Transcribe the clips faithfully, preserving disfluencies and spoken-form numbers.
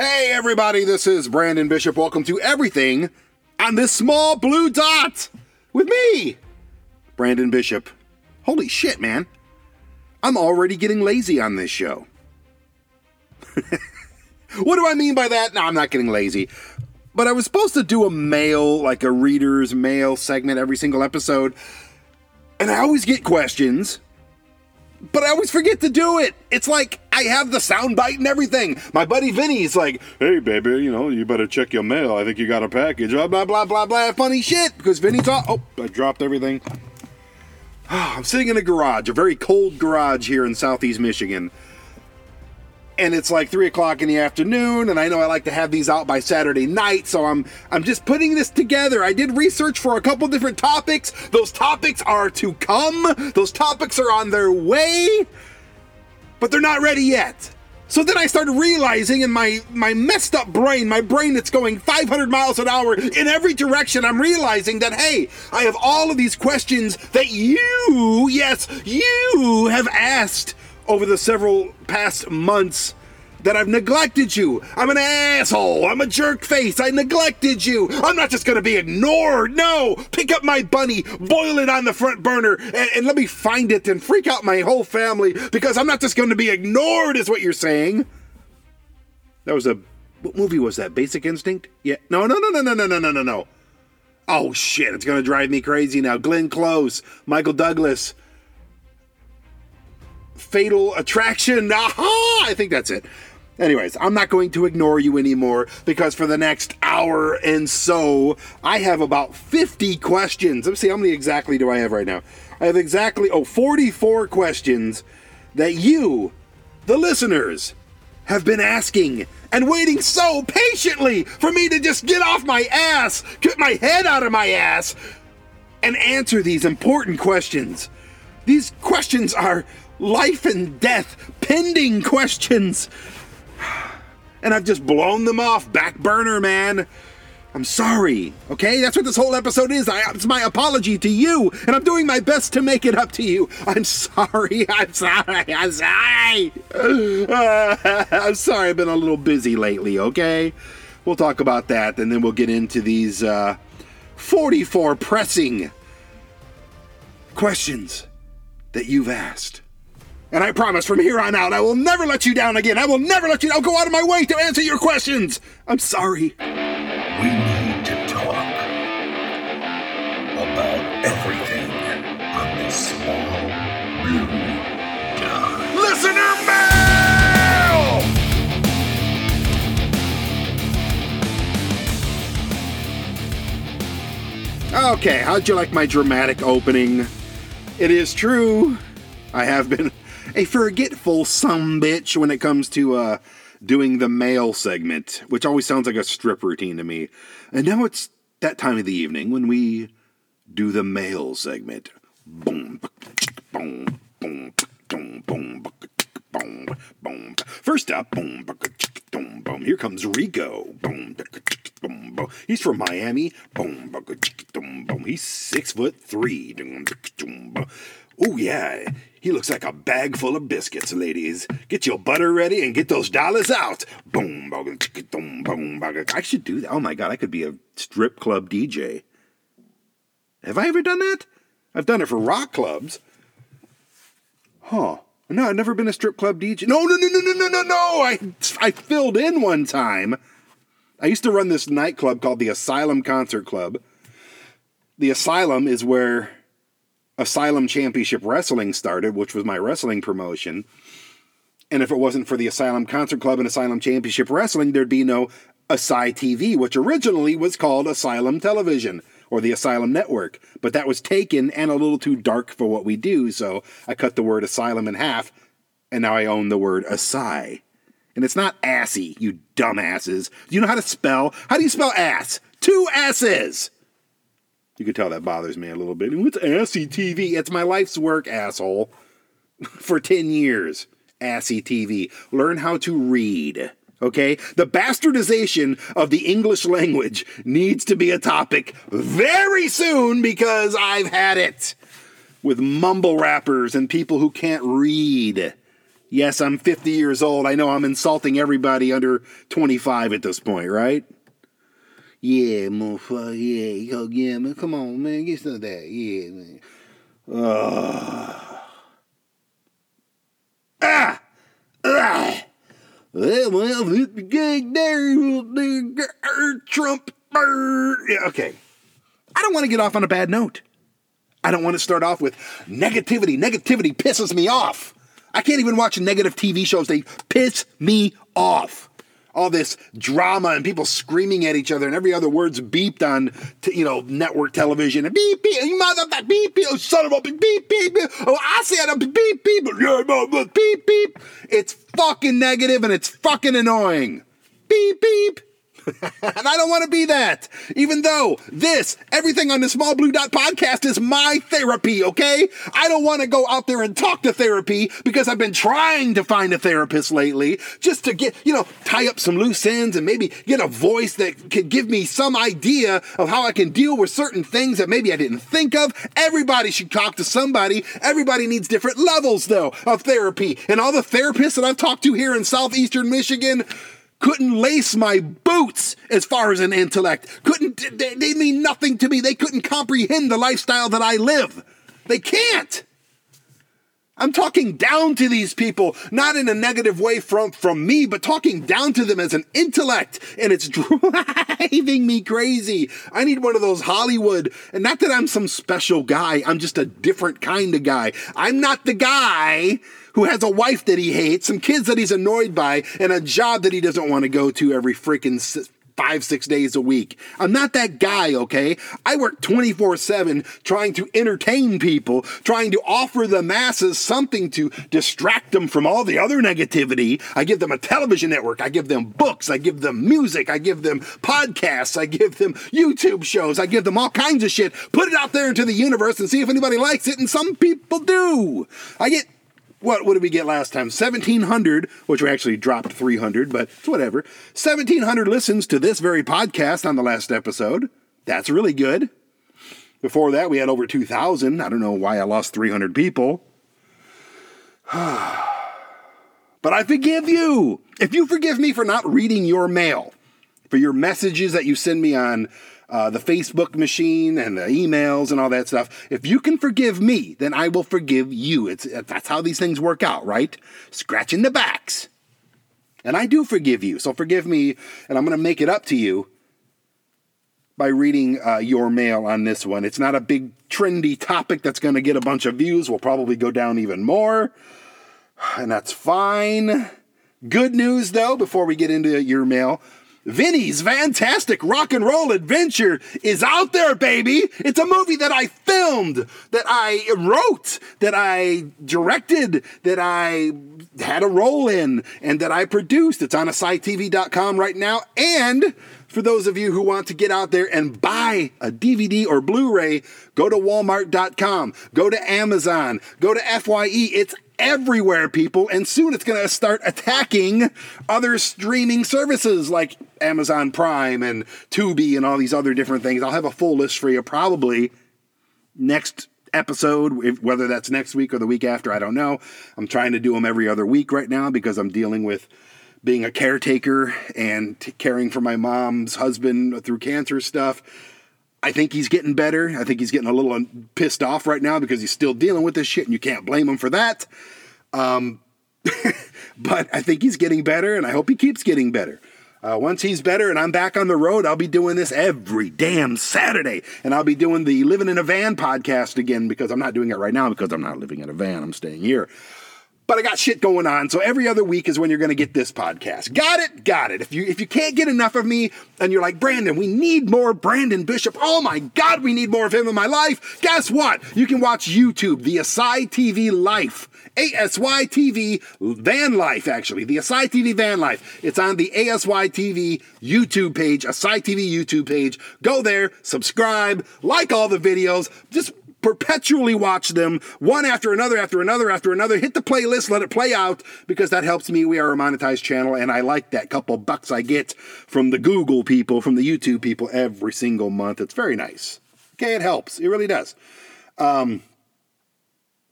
Hey everybody, this is Brandon Bishop. Welcome to everything on this small blue dot with me, Brandon Bishop. Holy shit, man. I'm already getting lazy on this show. What do I mean by that? No, I'm not getting lazy. But I was supposed to do a mail, like a reader's mail segment every single episode. And I always get questions, but I always forget to do it. It's like I have the soundbite and everything. My buddy Vinny's like, hey, baby, you know, you better check your mail. I think you got a package. Blah, blah, blah, blah, blah. Funny shit. Because Vinny's all, oh, I dropped everything. Oh, I'm sitting in a garage, a very cold garage here in southeast Michigan. And it's like three o'clock in the afternoon, and I know I like to have these out by Saturday night, so I'm I'm just putting this together. I did research for a couple different topics. Those topics are to come. Those topics are on their way, but they're not ready yet. So then I started realizing in my, my messed up brain, my brain that's going five hundred miles an hour in every direction, I'm realizing that, hey, I have all of these questions that you, yes, you have asked over the several past months that I've neglected you. I'm an asshole. I'm a jerk face. I neglected you. I'm not just going to be ignored. No, pick up my bunny, boil it on the front burner, and, and let me find it and freak out my whole family because I'm not just going to be ignored is what you're saying. That was a, what movie was that? Basic Instinct? Yeah. No, no, no, no, no, no, no, no, no, no. Oh shit. It's going to drive me crazy now. Glenn Close, Michael Douglas, Fatal Attraction. Aha! I think that's it. Anyways, I'm not going to ignore you anymore because for the next hour and so, I have about fifty questions. Let's see, how many exactly do I have right now? I have exactly, oh, forty-four questions that you, the listeners, have been asking and waiting so patiently for me to just get off my ass, get my head out of my ass, and answer these important questions. These questions are life and death, pending questions. And I've just blown them off, back burner, man. I'm sorry, okay? That's what this whole episode is. I, it's my apology to you, and I'm doing my best to make it up to you. I'm sorry, I'm sorry, I'm sorry. Uh, I'm sorry, I've been a little busy lately, okay? We'll talk about that, and then we'll get into these uh, forty-four pressing questions that you've asked. And I promise from here on out, I will never let you down again. I will never let you down. I'll go out of my way to answer your questions. I'm sorry. We need to talk about everything on this small blue dot. Listener mail! Okay, how'd you like my dramatic opening? It is true. I have been a forgetful sumbitch when it comes to uh, doing the mail segment, which always sounds like a strip routine to me. And now it's that time of the evening when we do the mail segment. Boom, boom, boom, boom, boom, boom, boom. First up, boom, boom, boom. Here comes Rico. Boom, boom, boom. He's from Miami. Boom, boom, boom. He's six foot three. Boom, boom. Oh, yeah, he looks like a bag full of biscuits, ladies. Get your butter ready and get those dollars out. Boom, boom, boom, boom. I should do that. Oh, my God, I could be a strip club D J. Have I ever done that? I've done it for rock clubs. Huh. No, I've never been a strip club D J. No, no, no, no, no, no, no, no. I, I filled in one time. I used to run this nightclub called the Asylum Concert Club. The Asylum is where Asylum Championship Wrestling started, which was my wrestling promotion. And if it wasn't for the Asylum Concert Club and Asylum Championship Wrestling, there'd be no A S Y T V, which originally was called Asylum Television or the Asylum Network. But that was taken and a little too dark for what we do, so I cut the word asylum in half, and now I own the word A S Y. And it's not assy, you dumbasses. Do you know how to spell? How do you spell ass? Two S's! You can tell that bothers me a little bit. What's Assy T V? It's my life's work, asshole. For ten years. Assy T V. Learn how to read. Okay? The bastardization of the English language needs to be a topic very soon because I've had it with mumble rappers and people who can't read. Yes, I'm fifty years old. I know I'm insulting everybody under twenty-five at this point, right? Yeah, motherfucker. Yeah, oh, yeah, man. Come on, man. Get some of that. Yeah, man. Uh. Ah! Ah! Well, the gang there, Trump. Yeah, okay. I don't want to get off on a bad note. I don't want to start off with negativity. Negativity pisses me off. I can't even watch negative T V shows. They piss me off. All this drama and people screaming at each other and every other word's beeped on, t- you know, network television. And beep, beep, you motherfucker, beep, beep, oh, son of a beep, beep, beep. Oh, I said a beep, beep, beep, beep, beep. It's fucking negative and it's fucking annoying. Beep, beep. And I don't want to be that. Even though this, everything on the Small Blue Dot podcast is my therapy, okay? I don't want to go out there and talk to therapy because I've been trying to find a therapist lately just to get, you know, tie up some loose ends and maybe get a voice that could give me some idea of how I can deal with certain things that maybe I didn't think of. Everybody should talk to somebody. Everybody needs different levels, though, of therapy. And all the therapists that I've talked to here in southeastern Michigan couldn't lace my boots as far as an intellect. Couldn't, they, they mean nothing to me. They couldn't comprehend the lifestyle that I live. They can't. I'm talking down to these people, not in a negative way from, from me, but talking down to them as an intellect. And it's driving me crazy. I need one of those Hollywood, and not that I'm some special guy. I'm just a different kind of guy. I'm not the guy who has a wife that he hates, some kids that he's annoyed by, and a job that he doesn't want to go to every freaking five, six days a week. I'm not that guy, okay? I work twenty-four seven trying to entertain people, trying to offer the masses something to distract them from all the other negativity. I give them a television network. I give them books. I give them music. I give them podcasts. I give them YouTube shows. I give them all kinds of shit. Put it out there into the universe and see if anybody likes it, and some people do. I get... What, what did we get last time? seventeen hundred, which we actually dropped three hundred, but it's whatever. seventeen hundred listens to this very podcast on the last episode. That's really good. Before that, we had over two thousand. I don't know why I lost three hundred people. But I forgive you. If you forgive me for not reading your mail, for your messages that you send me on Uh, the Facebook machine and the emails and all that stuff. If you can forgive me, then I will forgive you. It's that's how these things work out, right? Scratching the backs. And I do forgive you, so forgive me, and I'm going to make it up to you by reading uh, your mail on this one. It's not a big, trendy topic that's going to get a bunch of views. We'll probably go down even more, and that's fine. Good news, though, before we get into your mail, Vinny's Fantastic Rock and Roll Adventure is out there, baby. It's a movie that I filmed, that I wrote, that I directed, that I had a role in, and that I produced. It's on A S Y T V dot com right now. And for those of you who want to get out there and buy a D V D or Blu-ray, go to Walmart dot com, go to Amazon, go to F Y E. It's everywhere, people, and soon it's going to start attacking other streaming services like Amazon Prime and Tubi and all these other different things. I'll have a full list for you probably next episode, whether that's next week or the week after, I don't know. I'm trying to do them every other week right now because I'm dealing with being a caretaker and t- caring for my mom's husband through cancer stuff. I think he's getting better. I think he's getting a little pissed off right now because he's still dealing with this shit, and you can't blame him for that. Um, but I think he's getting better, and I hope he keeps getting better. Uh, once he's better and I'm back on the road, I'll be doing this every damn Saturday. And I'll be doing the Living in a Van podcast again because I'm not doing it right now because I'm not living in a van. I'm staying here. But I got shit going on, so every other week is when you're going to get this podcast. Got it? Got it. If you if you can't get enough of me, and you're like, Brandon, we need more Brandon Bishop. Oh my God, we need more of him in my life. Guess what? You can watch YouTube, the A S Y T V Life. A S Y T V Van Life, actually. The A S Y T V Van Life. It's on the A S Y T V YouTube page, A S Y T V YouTube page. Go there, subscribe, like all the videos. Just perpetually watch them, one after another, after another, after another. Hit the playlist, let it play out, because that helps me. We are a monetized channel, and I like that couple bucks I get from the Google people, from the YouTube people every single month. It's very nice. Okay, it helps. It really does. Um,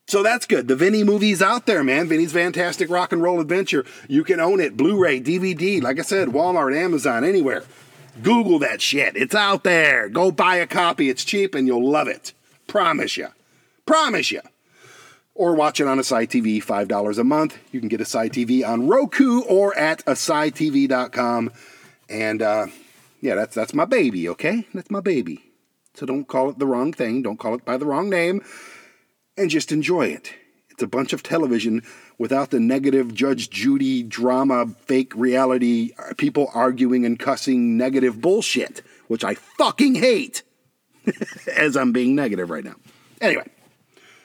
So that's good. The Vinny movie's out there, man. Vinny's Fantastic Rock and Roll Adventure. You can own it. Blu-ray, D V D, like I said, Walmart, Amazon, anywhere. Google that shit. It's out there. Go buy a copy. It's cheap and you'll love it. Promise you. Promise you. Or watch it on A S Y T V, five dollars a month. You can get A S Y T V on Roku or at A S Y T V dot com. And, uh, yeah, that's that's my baby, okay? That's my baby. So don't call it the wrong thing. Don't call it by the wrong name. And just enjoy it. It's a bunch of television without the negative Judge Judy drama, fake reality, people arguing and cussing negative bullshit, which I fucking hate as I'm being negative right now. Anyway.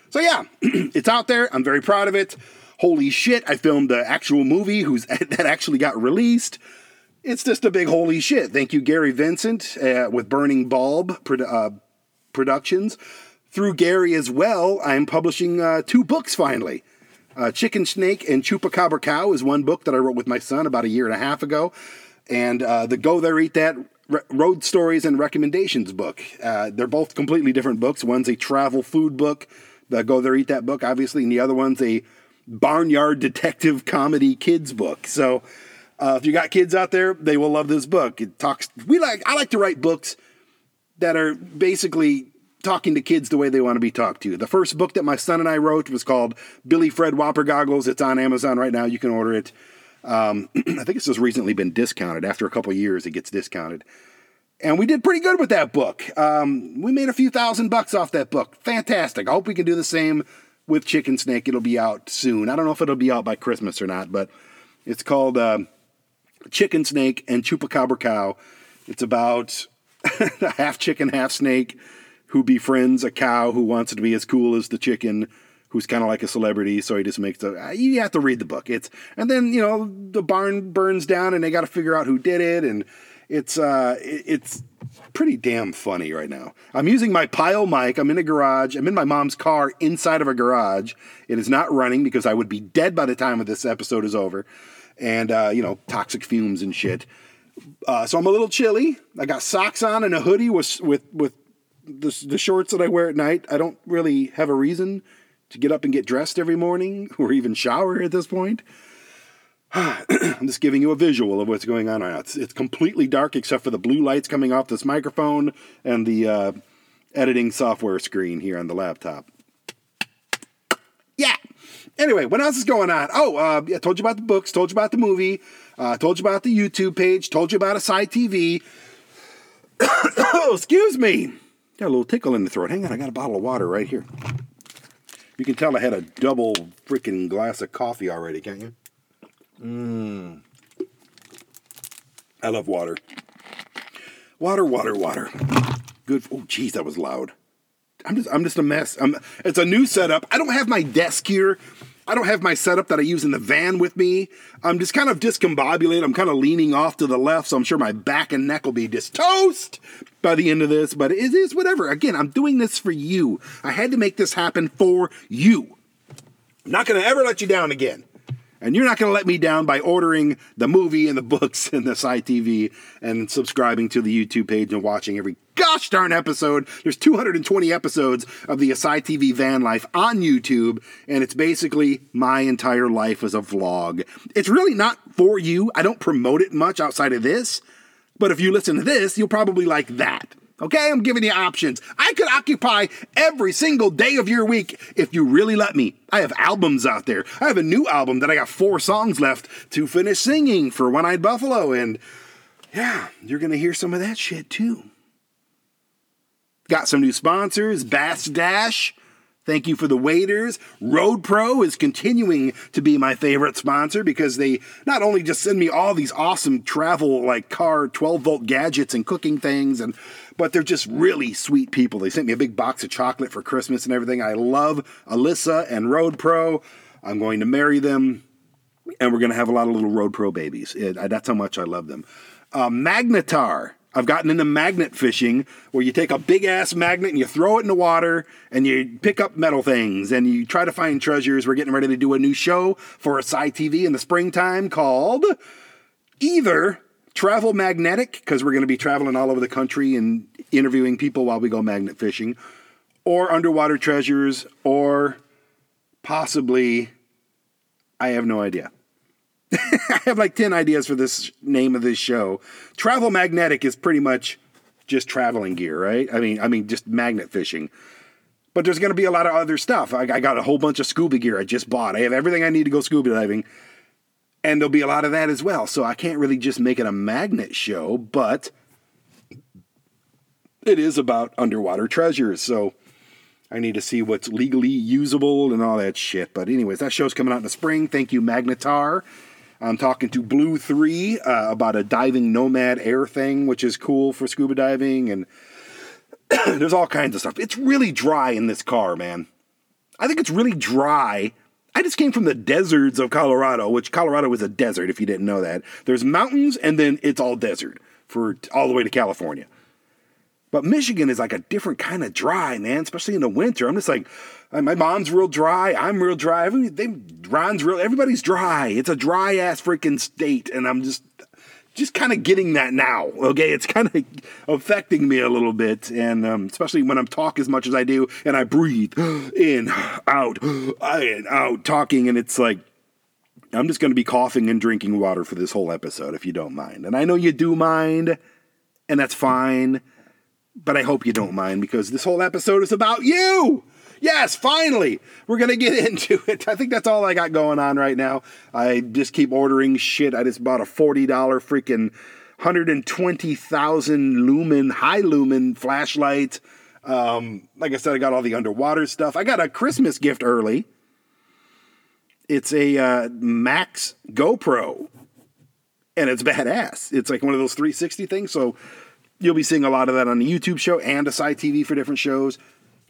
So yeah, it's out there. I'm very proud of it. Holy shit, I filmed the actual movie who's that actually got released. It's just a big holy shit. Thank you, Gary Vincent uh, with Burning Bulb produ- uh, Productions. Through Gary as well, I'm publishing uh, two books finally. Uh, Chicken Snake and Chupacabra Cow is one book that I wrote with my son about a year and a half ago. And uh, the Go There Eat That Road Stories and Recommendations book. Uh, they're both completely different books. One's a travel food book. The Go There Eat That book, obviously, and the other one's a barnyard detective comedy kids book. So uh, if you got kids out there, they will love this book. It talks. We like. I like to write books that are basically talking to kids the way they want to be talked to. The first book that my son and I wrote was called Billy Fred Whopper Goggles. It's on Amazon right now. You can order it. Um, I think it's just recently been discounted. After a couple of years, it gets discounted. And we did pretty good with that book. Um, we made a few thousand bucks off that book. Fantastic. I hope we can do the same with Chicken Snake. It'll be out soon. I don't know if it'll be out by Christmas or not, but it's called uh, Chicken Snake and Chupacabra Cow. It's about a half chicken, half snake who befriends a cow who wants to be as cool as the chicken, who's kind of like a celebrity, so he just makes a... You have to read the book. It's And then, you know, the barn burns down and they got to figure out who did it, and... It's uh, it's pretty damn funny right now. I'm using my pile mic. I'm in a garage. I'm in my mom's car inside of a garage. It is not running because I would be dead by the time of this episode is over. And, uh, you know, toxic fumes and shit. Uh, so I'm a little chilly. I got socks on and a hoodie with with, with the, the shorts that I wear at night. I don't really have a reason to get up and get dressed every morning or even shower at this point. I'm just giving you a visual of what's going on right now. It's, it's completely dark except for the blue lights coming off this microphone and the uh, editing software screen here on the laptop. Yeah. Anyway, what else is going on? Oh, uh, I told you about the books, told you about the movie, uh, told you about the YouTube page, told you about A S Y T V. Oh, excuse me. Got a little tickle in the throat. Hang on, I got a bottle of water right here. You can tell I had a double freaking glass of coffee already, can't you? Mmm. I love water. Water, water, water. Good. For, oh, geez, that was loud. I'm just, I'm just a mess. I'm, it's a new setup. I don't have my desk here. I don't have my setup that I use in the van with me. I'm just kind of discombobulated. I'm kind of leaning off to the left, so I'm sure my back and neck will be just toast by the end of this. But it is whatever. Again, I'm doing this for you. I had to make this happen for you. I'm not going to ever let you down again. And you're not going to let me down by ordering the movie and the books and the A S Y T V and subscribing to the YouTube page and watching every gosh darn episode. There's two hundred twenty episodes of the A S Y T V Van Life on YouTube, and it's basically my entire life as a vlog. It's really not for you. I don't promote it much outside of this, but if you listen to this, you'll probably like that. Okay, I'm giving you options. I could occupy every single day of your week if you really let me. I have albums out there. I have a new album that I got four songs left to finish singing for One-Eyed Buffalo. And yeah, you're going to hear some of that shit too. Got some new sponsors. Bass Dash. Thank you for the waiters. Road Pro is continuing to be my favorite sponsor because they not only just send me all these awesome travel like car twelve volt gadgets and cooking things, and but they're just really sweet people. They sent me a big box of chocolate for Christmas and everything. I love Alyssa and Road Pro. I'm going to marry them, and we're going to have a lot of little Road Pro babies. It, I, that's how much I love them. Uh, Magnetar. I've gotten into magnet fishing, where you take a big-ass magnet and you throw it in the water and you pick up metal things and you try to find treasures. We're getting ready to do a new show for A S Y T V in the springtime called either Travel Magnetic, because we're going to be traveling all over the country and interviewing people while we go magnet fishing, or Underwater Treasures, or Possibly, I have no idea. I have like ten ideas for this name of this show. Travel Magnetic is pretty much just traveling gear, right? I mean, I mean, just magnet fishing. But there's going to be a lot of other stuff. I, I got a whole bunch of scuba gear I just bought. I have everything I need to go scuba diving. And there'll be a lot of that as well. So I can't really just make it a magnet show, but it is about underwater treasures. So I need to see what's legally usable and all that shit. But anyways, that show's coming out in the spring. Thank you, Magnetar. I'm talking to Blue Three uh, about a diving Nomad Air thing, which is cool for scuba diving. And there's all kinds of stuff. It's really dry in this car, man. I think it's really dry. I just came from the deserts of Colorado, which Colorado is a desert, if you didn't know that. There's mountains, and then it's all desert for all the way to California. But Michigan is like a different kind of dry, man, especially in the winter. I'm just like, my mom's real dry. I'm real dry. Everybody, they, Ron's real. Everybody's dry. It's a dry-ass freaking state, and I'm just just kind of getting that now, okay? It's kind of affecting me a little bit, and um, especially when I'm talking as much as I do, and I breathe in, out, in, out, talking, and it's like, I'm just going to be coughing and drinking water for this whole episode, if you don't mind. And I know you do mind, and that's fine, but I hope you don't mind, because this whole episode is about you! Yes, finally, we're going to get into it. I think that's all I got going on right now. I just keep ordering shit. I just bought a forty dollars freaking one hundred twenty thousand lumen, high lumen flashlight. Um, like I said, I got all the underwater stuff. I got a Christmas gift early. It's a uh, Max GoPro, and it's badass. It's like one of those three sixty things, so you'll be seeing a lot of that on the YouTube show and A S Y T V for different shows.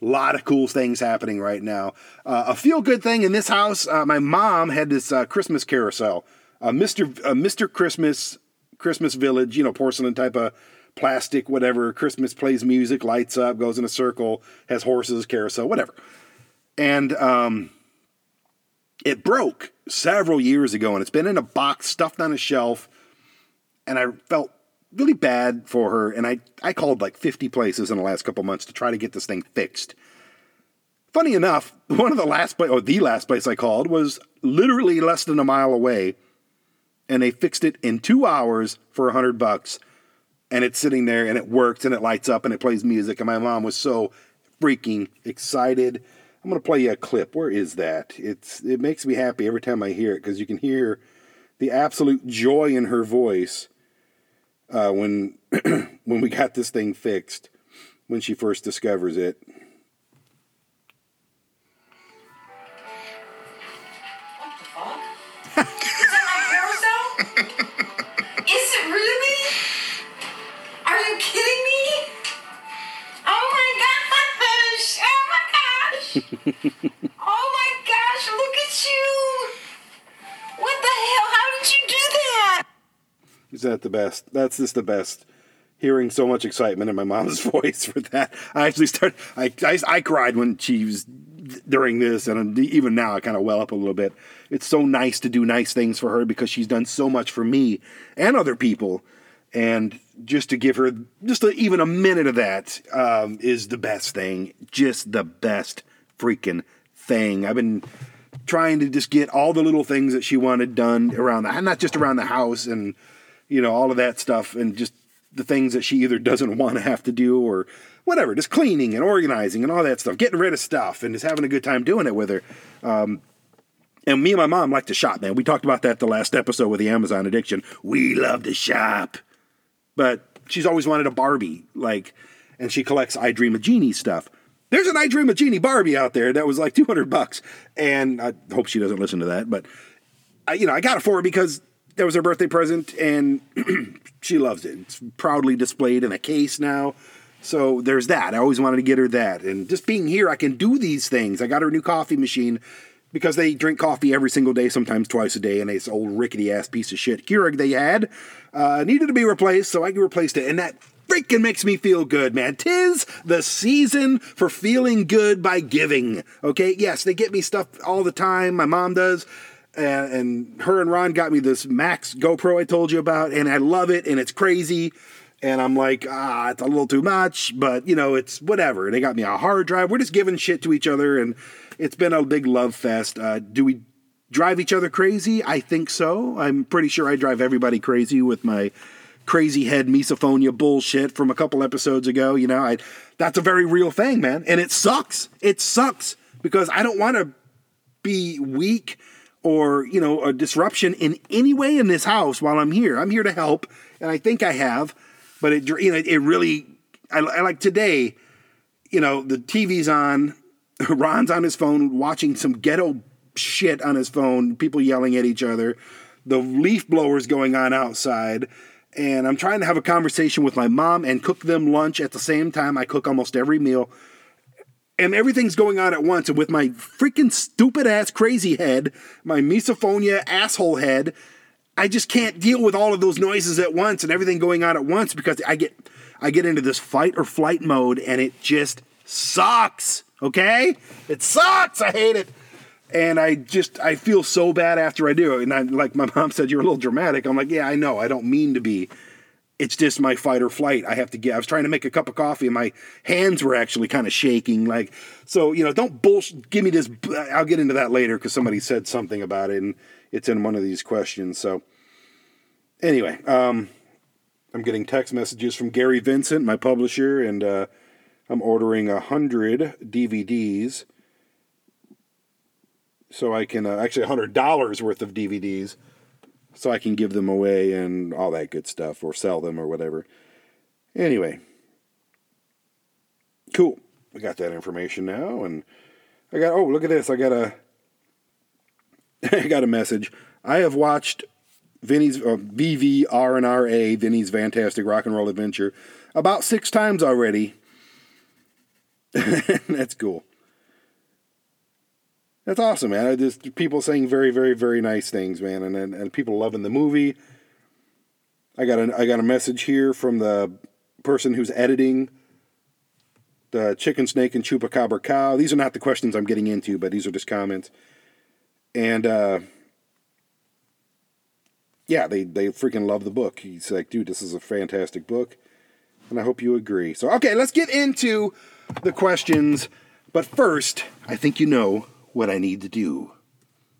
A lot of cool things happening right now. Uh, a feel-good thing in this house, uh, my mom had this uh, Christmas carousel. Uh, Mister Uh, Mister Christmas, Christmas Village, you know, porcelain type of plastic, whatever. Christmas plays music, lights up, goes in a circle, has horses, carousel, whatever. And um, it broke several years ago, and it's been in a box, stuffed on a shelf, and I felt really bad for her, and I, I called like fifty places in the last couple months to try to get this thing fixed. Funny enough, one of the last place, or the last place I called was literally less than a mile away, and they fixed it in two hours for a hundred bucks, and it's sitting there, and it works, and it lights up, and it plays music, and my mom was so freaking excited. I'm going to play you a clip. Where is that? It's It makes me happy every time I hear it, because you can hear the absolute joy in her voice Uh, when when we got this thing fixed, when she first discovers it. What the fuck? Is that my carousel? Is it really? Are you kidding me? Oh my gosh! Oh my gosh! Oh my gosh! Look at you! What the hell? How did you do that? Is that the best? That's just the best. Hearing so much excitement in my mom's voice for that. I actually started, I, I, I cried when she was during this, and even now I kind of well up a little bit. It's so nice to do nice things for her, because she's done so much for me and other people. And just to give her just a, even a minute of that um, is the best thing. Just the best freaking thing. I've been trying to just get all the little things that she wanted done around the, not just around the house and, you know, all of that stuff, and just the things that she either doesn't want to have to do or whatever, just cleaning and organizing and all that stuff, getting rid of stuff and just having a good time doing it with her. Um, and me and my mom like to shop, man. We talked about that the last episode with the Amazon addiction. We love to shop. But she's always wanted a Barbie, like, and she collects I Dream of Jeannie stuff. There's an I Dream of Jeannie Barbie out there that was like two hundred bucks, and I hope she doesn't listen to that, but, I, you know, I got it for her because that was her birthday present, and she loves it. It's proudly displayed in a case now. So there's that. I always wanted to get her that. And just being here, I can do these things. I got her a new coffee machine, because they drink coffee every single day, sometimes twice a day, and this old rickety-ass piece of shit Keurig they had uh, needed to be replaced, so I replaced it. And that freaking makes me feel good, man. Tis the season for feeling good by giving, okay? Yes, they get me stuff all the time. My mom does. And, and her and Ron got me this Max GoPro I told you about, and I love it, and it's crazy, And I'm like, ah, it's a little too much, but, you know, it's whatever. They got me a hard drive. We're just giving shit to each other, and it's been a big love fest. Uh, do we drive each other crazy? I think so. I'm pretty sure I drive everybody crazy with my crazy head misophonia bullshit from a couple episodes ago. You know, I, that's a very real thing, man. And it sucks. It sucks because I don't want to be weak or, you know, a disruption in any way in this house while I'm here. I'm here to help, and I think I have. But it, you know, it really, I, I like today, you know, the T V's on, Ron's on his phone watching some ghetto shit on his phone, people yelling at each other, the leaf blowers going on outside, and I'm trying to have a conversation with my mom and cook them lunch at the same time I cook almost every meal. And everything's going on at once, and with my freaking stupid-ass crazy head, my misophonia asshole head, I just can't deal with all of those noises at once and everything going on at once because I get I get into this fight or flight mode, and it just sucks, okay? It sucks. I hate it. And I just, I feel so bad after I do it. And I, like my mom said, you're a little dramatic. I'm like, yeah, I know. I don't mean to be. It's just my fight or flight. I have to get, I was trying to make a cup of coffee and my hands were actually kind of shaking. Like, so, you know, don't bullshit. Give me this. I'll get into that later because somebody said something about it, and it's in one of these questions. So anyway, um, I'm getting text messages from Gary Vincent, my publisher, and uh, I'm ordering one hundred D V Ds. So I can, uh, actually one hundred dollars worth of D V Ds, so I can give them away and all that good stuff, or sell them or whatever. Anyway, cool. We got that information now, and I got, oh, look at this. I got a... I got a message. I have watched Vinny's uh, V V R and R A, Vinny's Fantastic Rock and Roll Adventure, about six times already. That's cool. That's awesome, man. I just, people saying very, very, very nice things, man, and and, and people loving the movie. I got a I got a message here from the person who's editing the Chicken, Snake, and Chupacabra Cow. These are not the questions I'm getting into, but these are just comments. And, uh, yeah, they, they freaking love the book. He's like, dude, this is a fantastic book, and I hope you agree. So, okay, let's get into the questions. But first, I think you know what I need to do.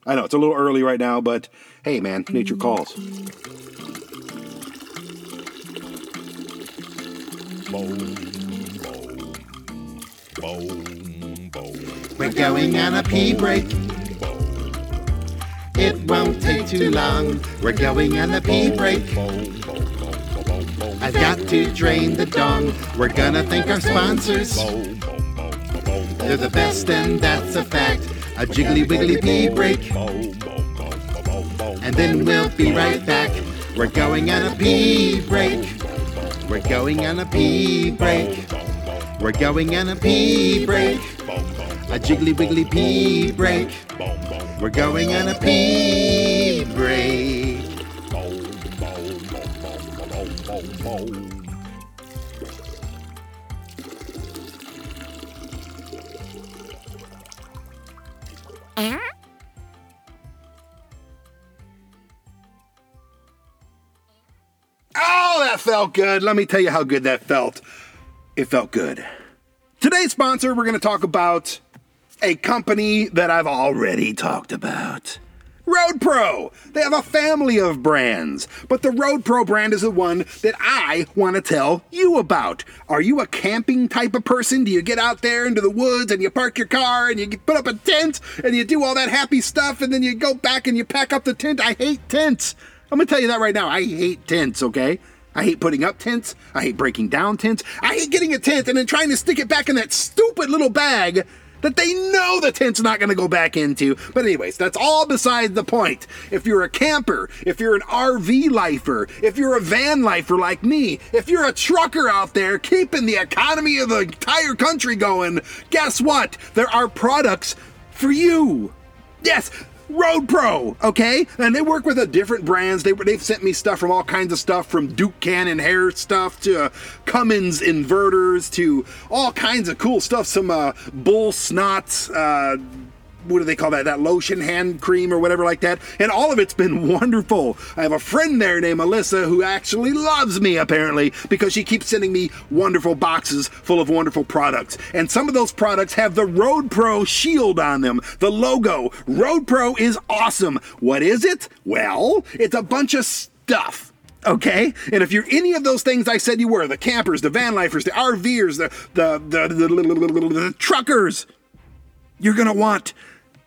I know, it's a little early right now, but hey, man, nature calls. Boom, boom, boom, boom. We're going on a pee break. It won't take too long. We're going on a pee break. I've got to drain the dong. We're gonna thank our sponsors. They're the best, and that's a fact. A jiggly wiggly pee break. And then we'll be right back. We're going on a pee break. We're going on a pee break. We're going on a pee break. A jiggly wiggly pee break. We're going on a pee break. Oh, that felt good. Let me tell you how good that felt. It felt good. Today's sponsor, we're going to talk about a company that I've already talked about. Road Pro. They have a family of brands, but the Road Pro brand is the one that I want to tell you about. Are you a camping type of person? Do you get out there into the woods and you park your car and you put up a tent and you do all that happy stuff and then you go back and you pack up the tent? I hate tents. I'm going to tell you that right now. I hate tents, okay? I hate putting up tents. I hate breaking down tents. I hate getting a tent and then trying to stick it back in that stupid little bag that they know the tent's not going to go back into. But anyways, that's all beside the point. If you're a camper, if you're an R V lifer, if you're a van lifer like me, if you're a trucker out there keeping the economy of the entire country going, guess what? There are products for you. Yes, Road Pro, okay? And they work with a different brands. They, they've sent me stuff from all kinds of stuff, from Duke Cannon hair stuff to uh, Cummins inverters to all kinds of cool stuff. Some uh, bull snots, uh, what do they call that, that lotion hand cream or whatever like that, and all of it's been wonderful. I have a friend there named Alyssa who actually loves me apparently because she keeps sending me wonderful boxes full of wonderful products, and some of those products have the Road Pro shield on them, the logo. Road Pro is awesome. What is it? Well, it's a bunch of stuff. Okay, and if you're any of those things I said you were, the campers, the van lifers, the RVers, the the the, the, the, the, the, the truckers, you're gonna want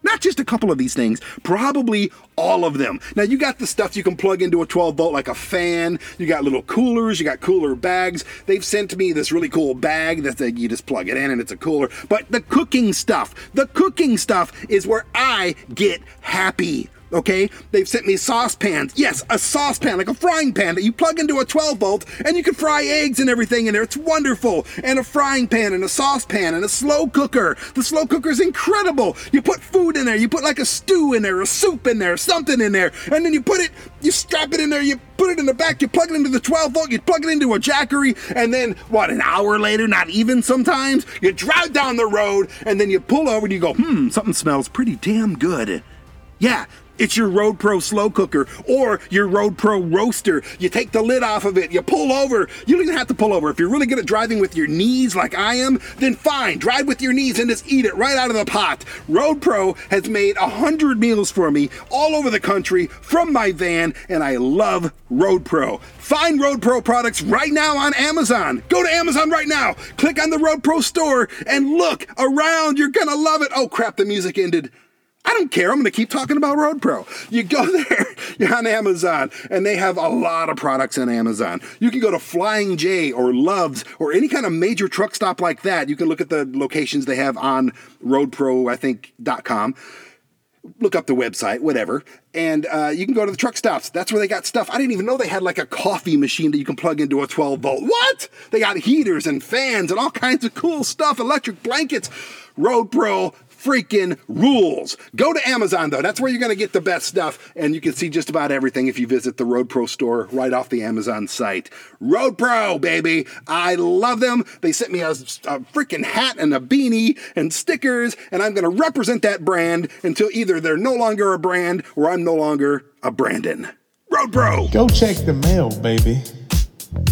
not just a couple of these things, probably all of them. Now you got the stuff you can plug into a twelve volt like a fan, you got little coolers, you got cooler bags. They've sent me this really cool bag that they, you just plug it in and it's a cooler. But the cooking stuff, the cooking stuff is where I get happy. Okay, they've sent me saucepans. Yes, a saucepan, like a frying pan that you plug into a twelve volt and you can fry eggs and everything in there. It's wonderful. And a frying pan and a saucepan and a slow cooker. The slow cooker is incredible. You put food in there, you put like a stew in there, a soup in there, something in there, and then you put it, you strap it in there, you put it in the back, you plug it into the twelve volt, you plug it into a Jackery, and then what, an hour later, not even sometimes, you drive down the road and then you pull over and you go, hmm, something smells pretty damn good. Yeah. It's your Road Pro slow cooker or your Road Pro roaster. You take the lid off of it, you pull over. You don't even have to pull over. If you're really good at driving with your knees like I am, then fine, drive with your knees and just eat it right out of the pot. Road Pro has made a hundred meals for me all over the country from my van, and I love Road Pro. Find Road Pro products right now on Amazon. Go to Amazon right now, click on the Road Pro store and look around. You're gonna love it. Oh crap, the music ended. I don't care, I'm gonna keep talking about Road Pro. You go there, you're on Amazon, and they have a lot of products on Amazon. You can go to Flying J or Love's or any kind of major truck stop like that. You can look at the locations they have on roadpro, I think, .com. Look up the website, whatever, and uh, you can go to the truck stops. That's where they got stuff. I didn't even know they had like a coffee machine that you can plug into a twelve volt. What? They got heaters and fans and all kinds of cool stuff, electric blankets. Road Pro freaking rules. Go to Amazon though. That's where you're going to get the best stuff, and you can see just about everything if you visit the Road Pro store right off the Amazon site. Road Pro, baby. I love them. They sent me a, a freaking hat and a beanie and stickers, and I'm going to represent that brand until either they're no longer a brand or I'm no longer a Brandon. Road Pro. Go check the mail, baby.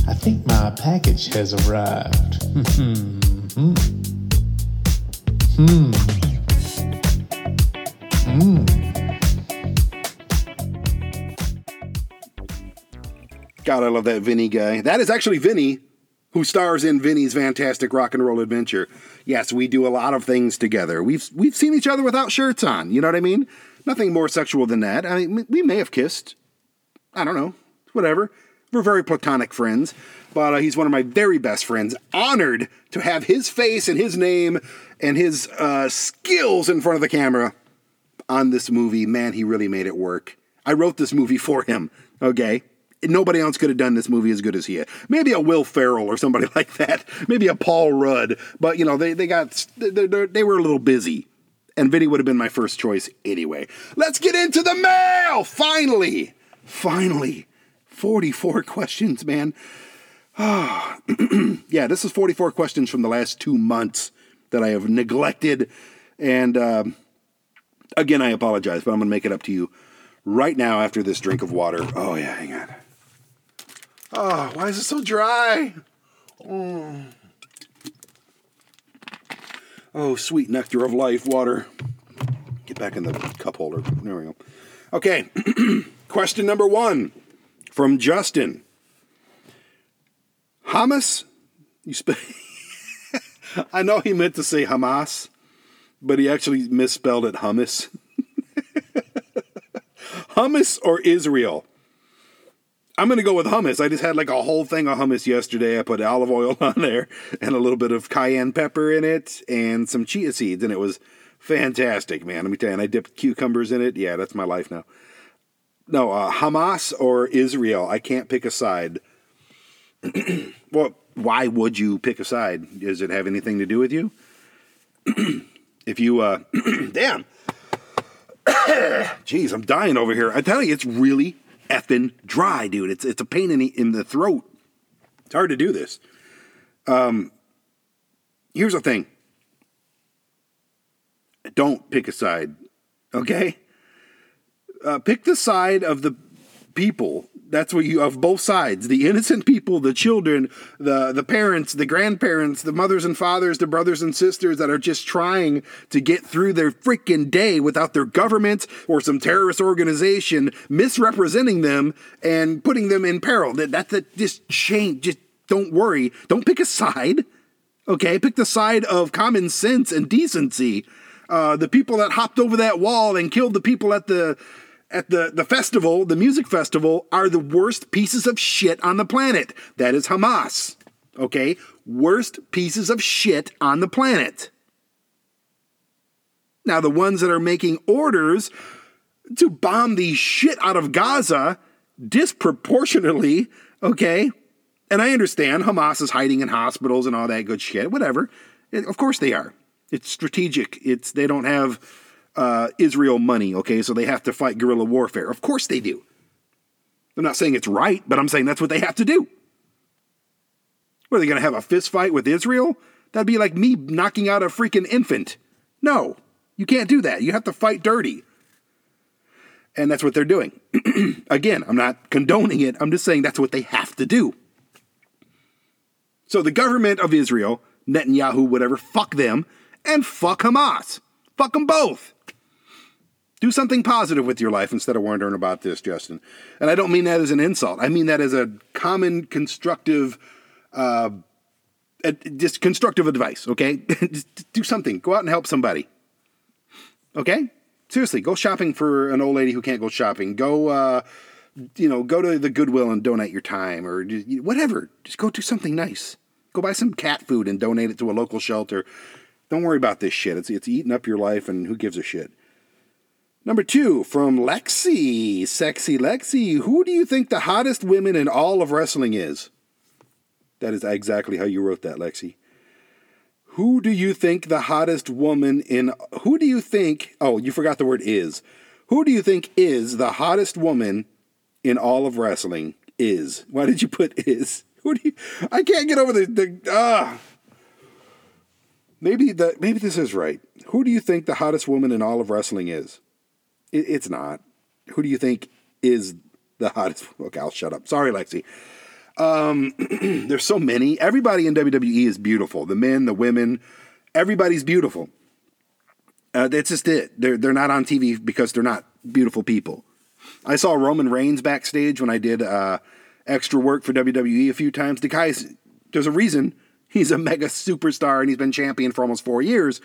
I think my package has arrived. Hmm. Hmm. Mm. God, I love that Vinny guy. That is actually Vinny, who stars in Vinny's Fantastic Rock and Roll Adventure. Yes, we do a lot of things together. We've we've seen each other without shirts on. You know what I mean? Nothing more sexual than that. I mean, we may have kissed. I don't know. Whatever. We're very platonic friends, but uh, he's one of my very best friends. Honored to have his face and his name and his uh, skills in front of the camera on this movie. Man, he really made it work. I wrote this movie for him, okay? Nobody else could have done this movie as good as he had. Maybe a Will Ferrell or somebody like that. Maybe a Paul Rudd. But, you know, they, they got, they, they were a little busy. And Vinny would have been my first choice anyway. Let's get into the mail! Finally! Finally! forty-four questions, man. Oh. Yeah, this is forty-four questions from the last two months that I have neglected. And, um... Again, I apologize, but I'm going to make it up to you right now after this drink of water. Oh, yeah, hang on. Oh, why is it so dry? Mm. Oh, sweet nectar of life, water. Get back in the cup holder. There we go. Okay, question number one from Justin. Hamas? You sp- I know he meant to say Hamas, but he actually misspelled it hummus. Hummus or Israel? I'm going to go with hummus. I just had like a whole thing of hummus yesterday. I put olive oil on there and a little bit of cayenne pepper in it and some chia seeds, and it was fantastic, man. Let me tell you, and I dipped cucumbers in it. Yeah, that's my life now. No, uh, Hamas or Israel? I can't pick a side. Well, why would you pick a side? Does it have anything to do with you? If you, uh, damn, jeez, I'm dying over here. I tell you, it's really effing dry, dude. It's it's a pain in the, in the throat. It's hard to do this. Um, here's the thing. Don't pick a side, okay? Uh, pick the side of the people. That's what you, of both sides, the innocent people, the children, the, the parents, the grandparents, the mothers and fathers, the brothers and sisters that are just trying to get through their freaking day without their government or some terrorist organization misrepresenting them and putting them in peril. That, that, that just change. Just don't worry. Don't pick a side. Okay. Pick the side of common sense and decency. Uh, the people that hopped over that wall and killed the people at the, At the, the festival, the music festival, are the worst pieces of shit on the planet. That is Hamas. Okay? Worst pieces of shit on the planet. Now, the ones that are making orders to bomb the shit out of Gaza disproportionately, okay? And I understand Hamas is hiding in hospitals and all that good shit. Whatever. It, of course they are. It's strategic. It's, they don't have... Uh, Israel money, okay? So they have to fight guerrilla warfare. Of course they do. I'm not saying it's right, but I'm saying that's what they have to do. What, are they going to have a fist fight with Israel? That'd be like me knocking out a freaking infant. No, you can't do that. You have to fight dirty. And that's what they're doing. Again, I'm not condoning it. I'm just saying that's what they have to do. So the government of Israel, Netanyahu, whatever, fuck them, and fuck Hamas. Fuck them both. Do something positive with your life instead of wondering about this, Justin. And I don't mean that as an insult. I mean that as a common constructive, uh, just constructive advice, okay? Just do something. Go out and help somebody, okay? Seriously, go shopping for an old lady who can't go shopping. Go, uh, you know, go to the Goodwill and donate your time or whatever. Just go do something nice. Go buy some cat food and donate it to a local shelter. Don't worry about this shit. It's, it's eating up your life, and who gives a shit? Number two, from Lexi. Sexy Lexi. Who do you think the hottest women in all of wrestling is? That is exactly how you wrote that, Lexi. Who do you think the hottest woman in... Who do you think... Oh, you forgot the word is. Who do you think is the hottest woman in all of wrestling? Is. Why did you put is? Who do you... I can't get over the... the ah... Maybe the, maybe this is right. Who do you think the hottest woman in all of wrestling is? It, it's not. Who do you think is the hottest? Okay, I'll shut up. Sorry, Lexi. Um, there's so many. Everybody in W W E is beautiful. The men, the women, everybody's beautiful. Uh, that's just it. They're, they're not on T V because they're not beautiful people. I saw Roman Reigns backstage when I did uh, extra work for W W E a few times. The guy's, there's a reason. He's a mega superstar, and he's been champion for almost four years.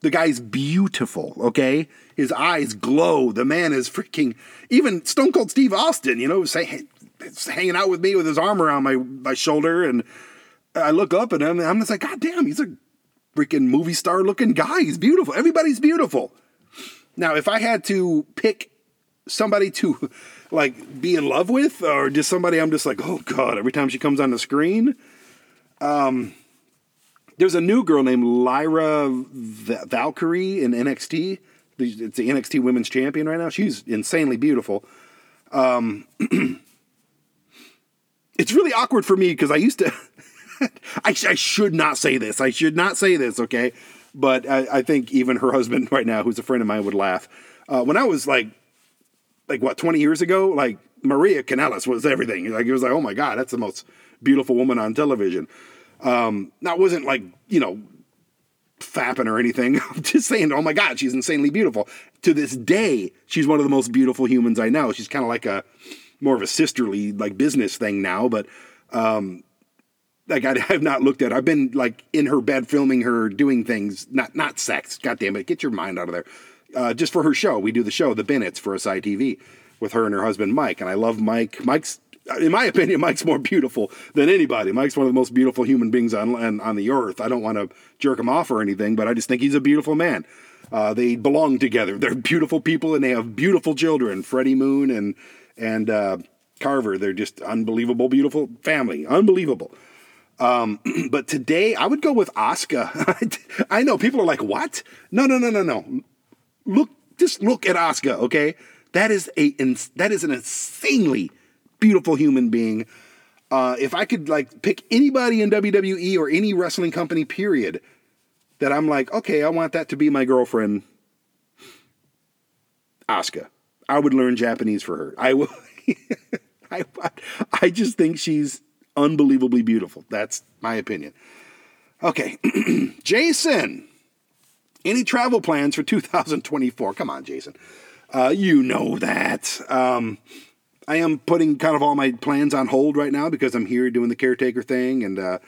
The guy's beautiful, okay? His eyes glow. The man is freaking... Even Stone Cold Steve Austin, you know, was hanging out with me with his arm around my, my shoulder, and I look up at him, and I'm just like, God damn, he's a freaking movie star-looking guy. He's beautiful. Everybody's beautiful. Now, if I had to pick somebody to, like, be in love with, or just somebody I'm just like, oh, God, every time she comes on the screen... um. There's a new girl named Lyra Valkyrie in N X T. It's the N X T Women's Champion right now. She's insanely beautiful. Um, it's really awkward for me because I used to... I, sh- I should not say this. I should not say this, okay? But I, I think even her husband right now, who's a friend of mine, would laugh. Uh, when I was like, like what, twenty years ago? Like, Maria Kanellis was everything. Like, it was like, oh my God, that's the most beautiful woman on television. Um, that wasn't like, you know, fapping or anything. I'm just saying, oh my God, she's insanely beautiful. To this day, she's one of the most beautiful humans I know. She's kind of like a, more of a sisterly, like business thing now, but, um, like I have not looked at her. I've been like in her bed, filming her doing things, not, not sex. God damn it. Get your mind out of there. Uh, just for her show. We do the show, the Bennett's for A S Y T V with her and her husband, Mike. And I love Mike. Mike's, in my opinion, Mike's more beautiful than anybody. Mike's one of the most beautiful human beings on on, on the earth. I don't want to jerk him off or anything, but I just think he's a beautiful man. Uh, they belong together. They're beautiful people, and they have beautiful children. Freddie Moon and and uh, Carver. They're just unbelievable, beautiful family. Unbelievable. Um, but today, I would go with Asuka. I know people are like, "What? No, no, no, no, no. Look, just look at Asuka. Okay, that is a that is an insanely beautiful human being. Uh, if I could like pick anybody in W W E or any wrestling company, period, that I'm like, okay, I want that to be my girlfriend Asuka. I would learn Japanese for her. I will. I, I just think she's unbelievably beautiful. That's my opinion. Okay. Jason, any travel plans for two thousand twenty-four? Come on, Jason. Uh, you know that. Um, I am putting kind of all my plans on hold right now because I'm here doing the caretaker thing, and uh,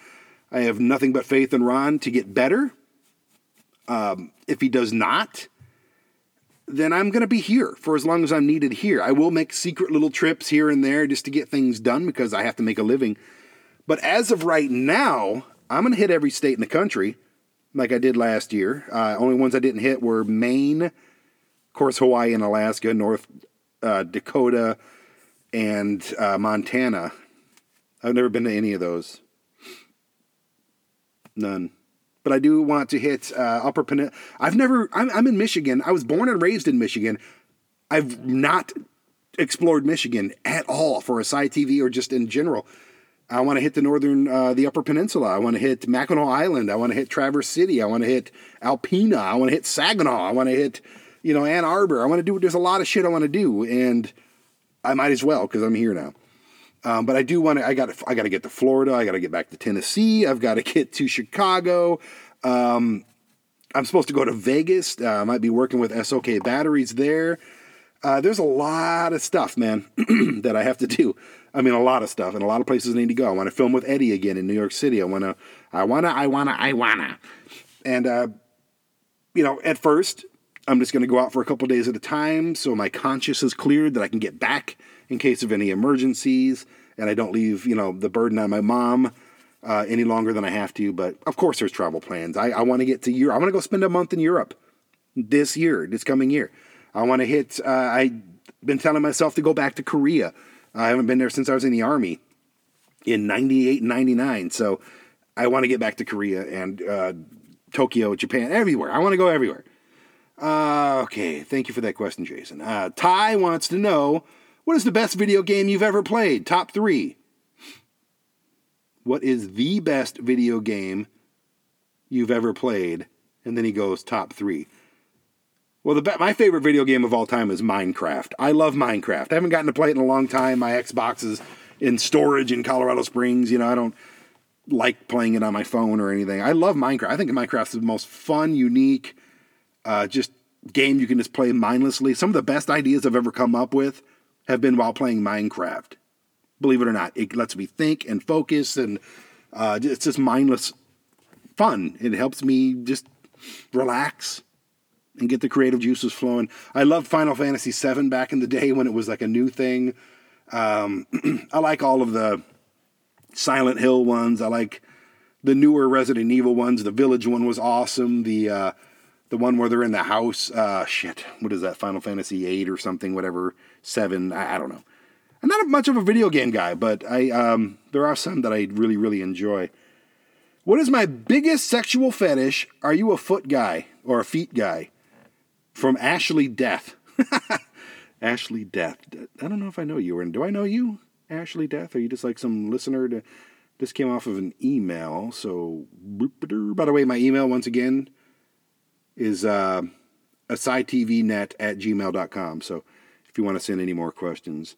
I have nothing but faith in Ron to get better. Um, if he does not, then I'm going to be here for as long as I'm needed here. I will make secret little trips here and there just to get things done because I have to make a living. But as of right now, I'm going to hit every state in the country like I did last year. Uh, only ones I didn't hit were Maine, of course, Hawaii and Alaska, North uh, Dakota, and uh, Montana. I've never been to any of those. None. But I do want to hit uh, Upper Peninsula. I've never, I'm, I'm in Michigan. I was born and raised in Michigan. I've not explored Michigan at all for A S Y T V or just in general. I want to hit the northern, uh, the Upper Peninsula. I want to hit Mackinac Island. I want to hit Traverse City. I want to hit Alpena. I want to hit Saginaw. I want to hit, you know, Ann Arbor. I want to do, there's a lot of shit I want to do. And I might as well because I'm here now. Um, but I do want to, I got I got to get to Florida. I got to get back to Tennessee. I've got to get to Chicago. Um, I'm supposed to go to Vegas. Uh, I might be working with S O K Batteries there. Uh, there's a lot of stuff, man, that I have to do. I mean, a lot of stuff and a lot of places I need to go. I want to film with Eddie again in New York City. I want to, I want to, I want to, I want to. And, uh, you know, at first, I'm just going to go out for a couple days at a time so my conscience is cleared that I can get back in case of any emergencies, and I don't leave, you know, the burden on my mom uh, any longer than I have to. But of course there's travel plans. I, I want to get to Europe. I want to go spend a month in Europe this year, this coming year. I want to hit, uh, I've been telling myself to go back to Korea. I haven't been there since I was in the Army in ninety-eight, ninety-nine. So I want to get back to Korea and uh, Tokyo, Japan, everywhere. I want to go everywhere. Uh, okay, thank you for that question, Jason. Uh, Ty wants to know, what is the best video game you've ever played? Top three. What is the best video game you've ever played? And then he goes top three. Well, the be- my favorite video game of all time is Minecraft. I love Minecraft. I haven't gotten to play it in a long time. My Xbox is in storage in Colorado Springs. You know, I don't like playing it on my phone or anything. I love Minecraft. I think Minecraft is the most fun, unique, uh, just game you can just play mindlessly. Some of the best ideas I've ever come up with have been while playing Minecraft. Believe it or not, it lets me think and focus, and uh, it's just mindless fun. It helps me just relax and get the creative juices flowing. I loved Final Fantasy seven back in the day when it was like a new thing. Um, I like all of the Silent Hill ones. I like the newer Resident Evil ones. The Village one was awesome. The uh, the one where they're in the house. Uh, shit, what is that? Final Fantasy eight or something, whatever. Seven, I, I don't know. I'm not much of a video game guy, but I um, there are some that I really, really enjoy. What is my biggest sexual fetish? Are you a foot guy or a feet guy? From Ashley Death. Ashley Death. I don't know if I know you. Or do I know you, Ashley Death? Are you just like some listener? To, this came off of an email. So, by the way, my email, once again, is uh, asytvnet at gmail dot com. So, if you want to send any more questions.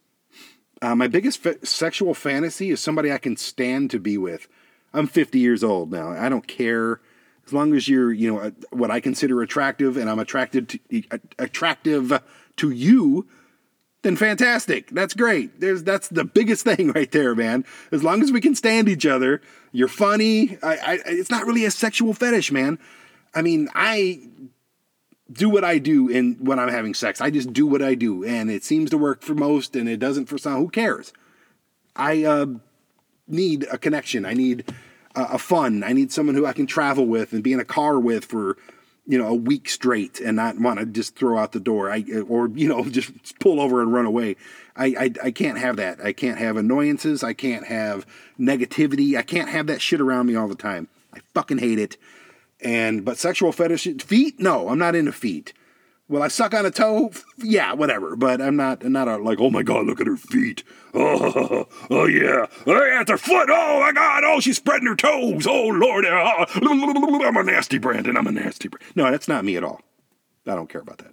Uh, my biggest fa- sexual fantasy is somebody I can stand to be with. I'm fifty years old now. I don't care. As long as you're, you know, what I consider attractive and I'm attracted to, uh, attractive to you, then fantastic. That's great. There's That's the biggest thing right there, man. As long as we can stand each other, you're funny. I, I, it's not really a sexual fetish, man. I mean, I... do what I do in when I'm having sex. I just do what I do, and it seems to work for most, and it doesn't for some. Who cares? I uh, need a connection. I need uh, a fun. I need someone who I can travel with and be in a car with for, you know, a week straight and not want to just throw out the door I or, you know, just pull over and run away. I, I, I can't have that. I can't have annoyances. I can't have negativity. I can't have that shit around me all the time. I fucking hate it. And, but sexual fetish, feet? No, I'm not into feet. Will I suck on a toe? Yeah, whatever. But I'm not, I'm not a, like, oh my God, look at her feet. Oh, oh yeah. Oh yeah, it's her foot. Oh my God. Oh, she's spreading her toes. Oh Lord. Oh, I'm a nasty Brandon. I'm a nasty Brandon. No, that's not me at all. I don't care about that.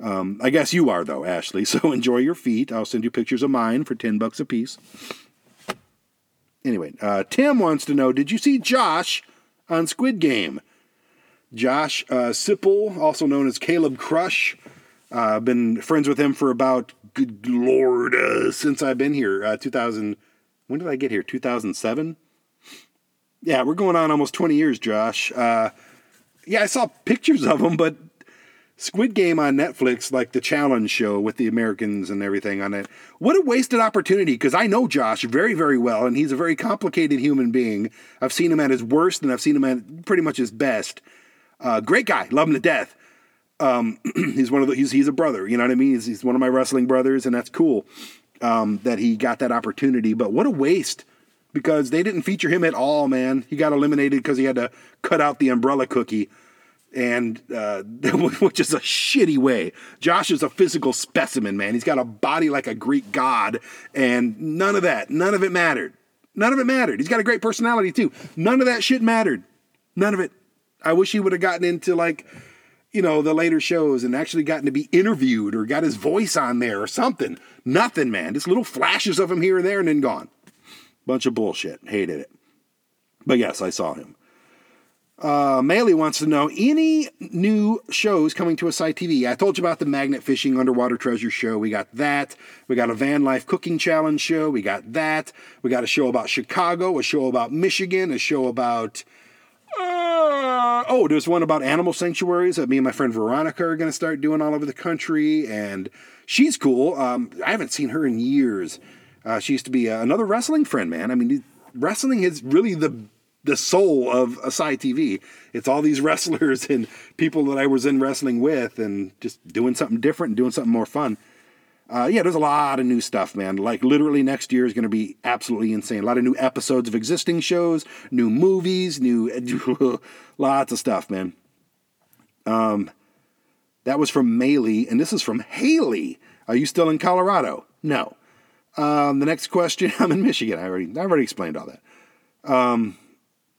Um, I guess you are, though, Ashley, so enjoy your feet. I'll send you pictures of mine for ten bucks a piece. Anyway, uh, Tim wants to know, did you see Josh on Squid Game? Josh uh, Sipple, also known as Caleb Crush. I've uh, been friends with him for about, good lord, uh, since I've been here. Uh, two thousand, when did I get here? two thousand seven? Yeah, we're going on almost twenty years, Josh. Uh, yeah, I saw pictures of him, but Squid Game on Netflix, like the challenge show with the Americans and everything on it. What a wasted opportunity, because I know Josh very, very well, and he's a very complicated human being. I've seen him at his worst, and I've seen him at pretty much his best. Uh, great guy. Love him to death. Um, he's one of the, he's, he's a brother, you know what I mean? He's, he's one of my wrestling brothers, and that's cool, um, that he got that opportunity, but what a waste, because they didn't feature him at all, man. He got eliminated cause he had to cut out the umbrella cookie, and, uh, which is a shitty way. Josh is a physical specimen, man. He's got a body like a Greek god, and none of that, none of it mattered. None of it mattered. He's got a great personality too. None of that shit mattered. None of it. I wish he would have gotten into, like, you know, the later shows and actually gotten to be interviewed or got his voice on there or something. Nothing, man. Just little flashes of him here and there and then gone. Bunch of bullshit. Hated it. But yes, I saw him. Uh, Maley wants to know, any new shows coming to A S Y T V? I told you about the magnet fishing underwater treasure show. We got that. We got a van life cooking challenge show. We got that. We got a show about Chicago, a show about Michigan, a show about... Uh, oh, there's one about animal sanctuaries that me and my friend Veronica are going to start doing all over the country, and she's cool. Um, I haven't seen her in years. Uh, she used to be uh, another wrestling friend, man. I mean, wrestling is really the the soul of A S Y T V. It's all these wrestlers and people that I was in wrestling with and just doing something different and doing something more fun. Uh, yeah, there's a lot of new stuff, man. Like, literally next year is going to be absolutely insane. A lot of new episodes of existing shows, new movies, new... lots of stuff, man. Um, that was from Maley, and this is from Haley. Are you still in Colorado? No. Um, the next question, I'm in Michigan. I already, I already explained all that. Um,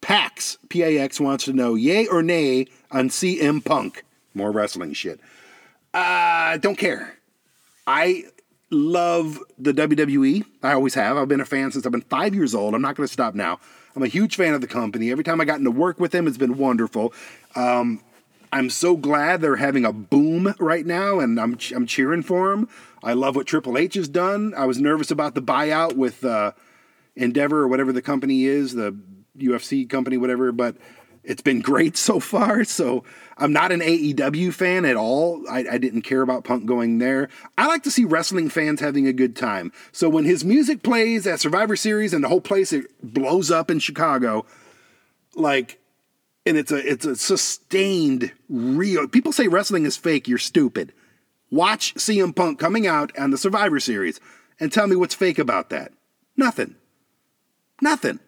Pax, P A X, wants to know, yay or nay on C M Punk? More wrestling shit. Uh, don't care. I love the W W E. I always have. I've been a fan since I've been five years old. I'm not going to stop now. I'm a huge fan of the company. Every time I gotten to work with them, it's been wonderful. Um, I'm so glad they're having a boom right now, and I'm I'm cheering for them. I love what Triple H has done. I was nervous about the buyout with uh, Endeavor or whatever the company is, the U F C company, whatever, but it's been great so far, so I'm not an A E W fan at all. I, I didn't care about Punk going there. I like to see wrestling fans having a good time. So when his music plays at Survivor Series and the whole place it blows up in Chicago, like, and it's a it's a sustained, real... People say wrestling is fake. You're stupid. Watch C M Punk coming out on the Survivor Series and tell me what's fake about that. Nothing. Nothing.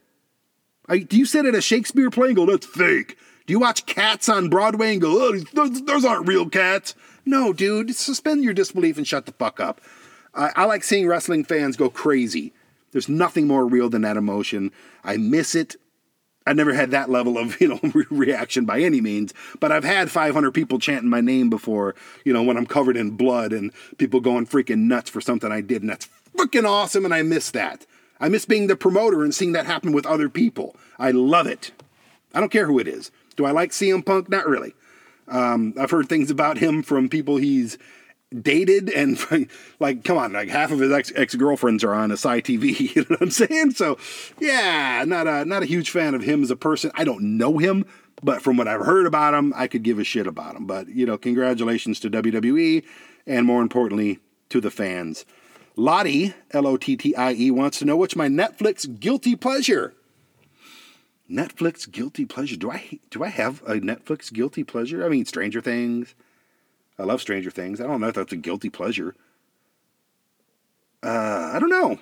I, do you sit at a Shakespeare play and go, that's fake? Do you watch Cats on Broadway and go, oh, those, those aren't real cats? No, dude. Suspend your disbelief and shut the fuck up. I, I like seeing wrestling fans go crazy. There's nothing more real than that emotion. I miss it. I never had that level of, you know, reaction by any means, but I've had five hundred people chanting my name before, you know, when I'm covered in blood and people going freaking nuts for something I did, and that's freaking awesome, and I miss that. I miss being the promoter and seeing that happen with other people. I love it. I don't care who it is. Do I like C M Punk? Not really. Um, I've heard things about him from people he's dated, and like, come on, like half of his ex- ex-girlfriends are on A S Y T V. You know what I'm saying? So yeah, not a, not a huge fan of him as a person. I don't know him, but from what I've heard about him, I could give a shit about him. But, you know, congratulations to W W E, and more importantly, to the fans. Lottie, L O T T I E, wants to know, what's my Netflix guilty pleasure? Netflix guilty pleasure. Do I do I have a Netflix guilty pleasure? I mean, Stranger Things. I love Stranger Things. I don't know if that's a guilty pleasure. Uh, I don't know.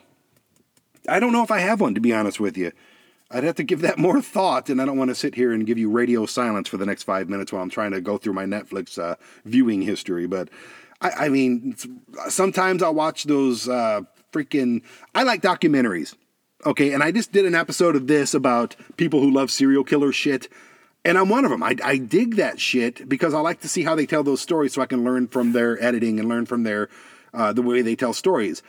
I don't know if I have one, to be honest with you. I'd have to give that more thought, and I don't want to sit here and give you radio silence for the next five minutes while I'm trying to go through my Netflix uh, viewing history, but... I, I mean, sometimes I'll watch those uh, freaking... I like documentaries, okay? And I just did an episode of this about people who love serial killer shit. And I'm one of them. I, I dig that shit because I like to see how they tell those stories so I can learn from their editing and learn from their uh, the way they tell stories.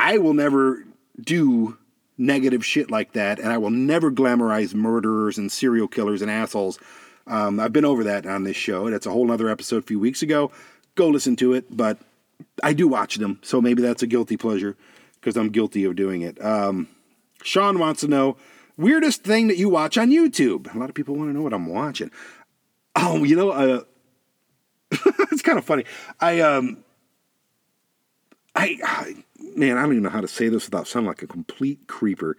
I will never do negative shit like that, and I will never glamorize murderers and serial killers and assholes. Um, I've been over that on this show. That's a whole other episode a few weeks ago. Go listen to it, but I do watch them, so maybe that's a guilty pleasure because I'm guilty of doing it. Um, Sean wants to know, weirdest thing that you watch on YouTube. A lot of people want to know what I'm watching. Oh, you know, uh, it's kind of funny. I, um, I, I, man, I don't even know how to say this without sounding like a complete creeper.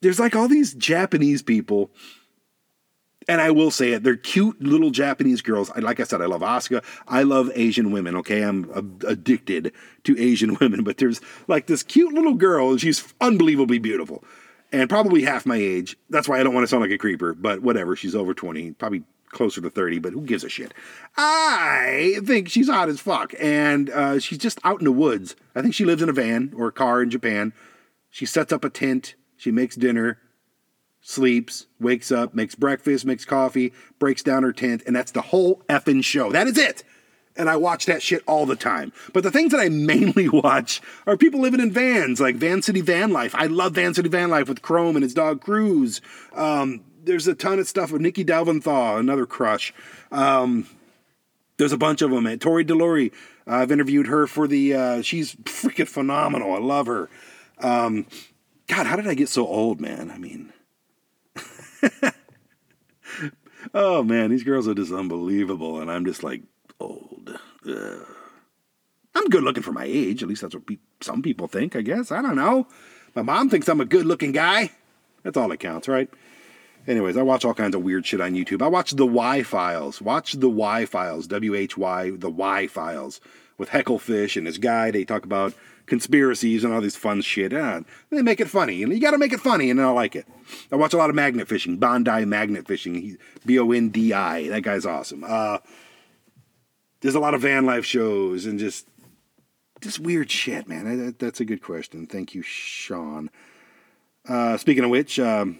There's like all these Japanese people, and I will say it, they're cute little Japanese girls. I, like I said, I love Asuka. I love Asian women, okay? I'm uh, addicted to Asian women. But there's like this cute little girl, and she's unbelievably beautiful and probably half my age. That's why I don't want to sound like a creeper, but whatever. She's over twenty, probably closer to thirty, but who gives a shit? I think she's hot as fuck, and uh, she's just out in the woods. I think she lives in a van or a car in Japan. She sets up a tent. She makes dinner. Sleeps, wakes up, makes breakfast, makes coffee, breaks down her tent, and that's the whole effing show. That is it. And I watch that shit all the time. But the things that I mainly watch are people living in vans, like Van City Van Life. I love Van City Van Life with Chrome and his dog Cruz. Um, there's a ton of stuff with Nikki Dalvanthal, another crush. Um, there's a bunch of them. And Tori Delory, uh, I've interviewed her for the, uh, she's freaking phenomenal. I love her. Um, God, how did I get so old, man? I mean... Oh man, these girls are just unbelievable, and I'm just like old. Ugh. I'm good looking for my age, at least that's what pe- some people think, I guess. I don't know. My mom thinks I'm a good looking guy. That's all that counts, right? Anyways, I watch all kinds of weird shit on YouTube. I watch The Y Files. Watch The Y Files, W H Y, The Y Files, with Hecklefish and his guy. They talk about conspiracies and all this fun shit. And they make it funny, and you got to make it funny, and I like it. I watch a lot of magnet fishing, Bondi magnet fishing, B O N D I. That guy's awesome. Uh, there's a lot of van life shows and just just weird shit, man. I, that, that's a good question. Thank you, Sean. Uh, speaking of which, um,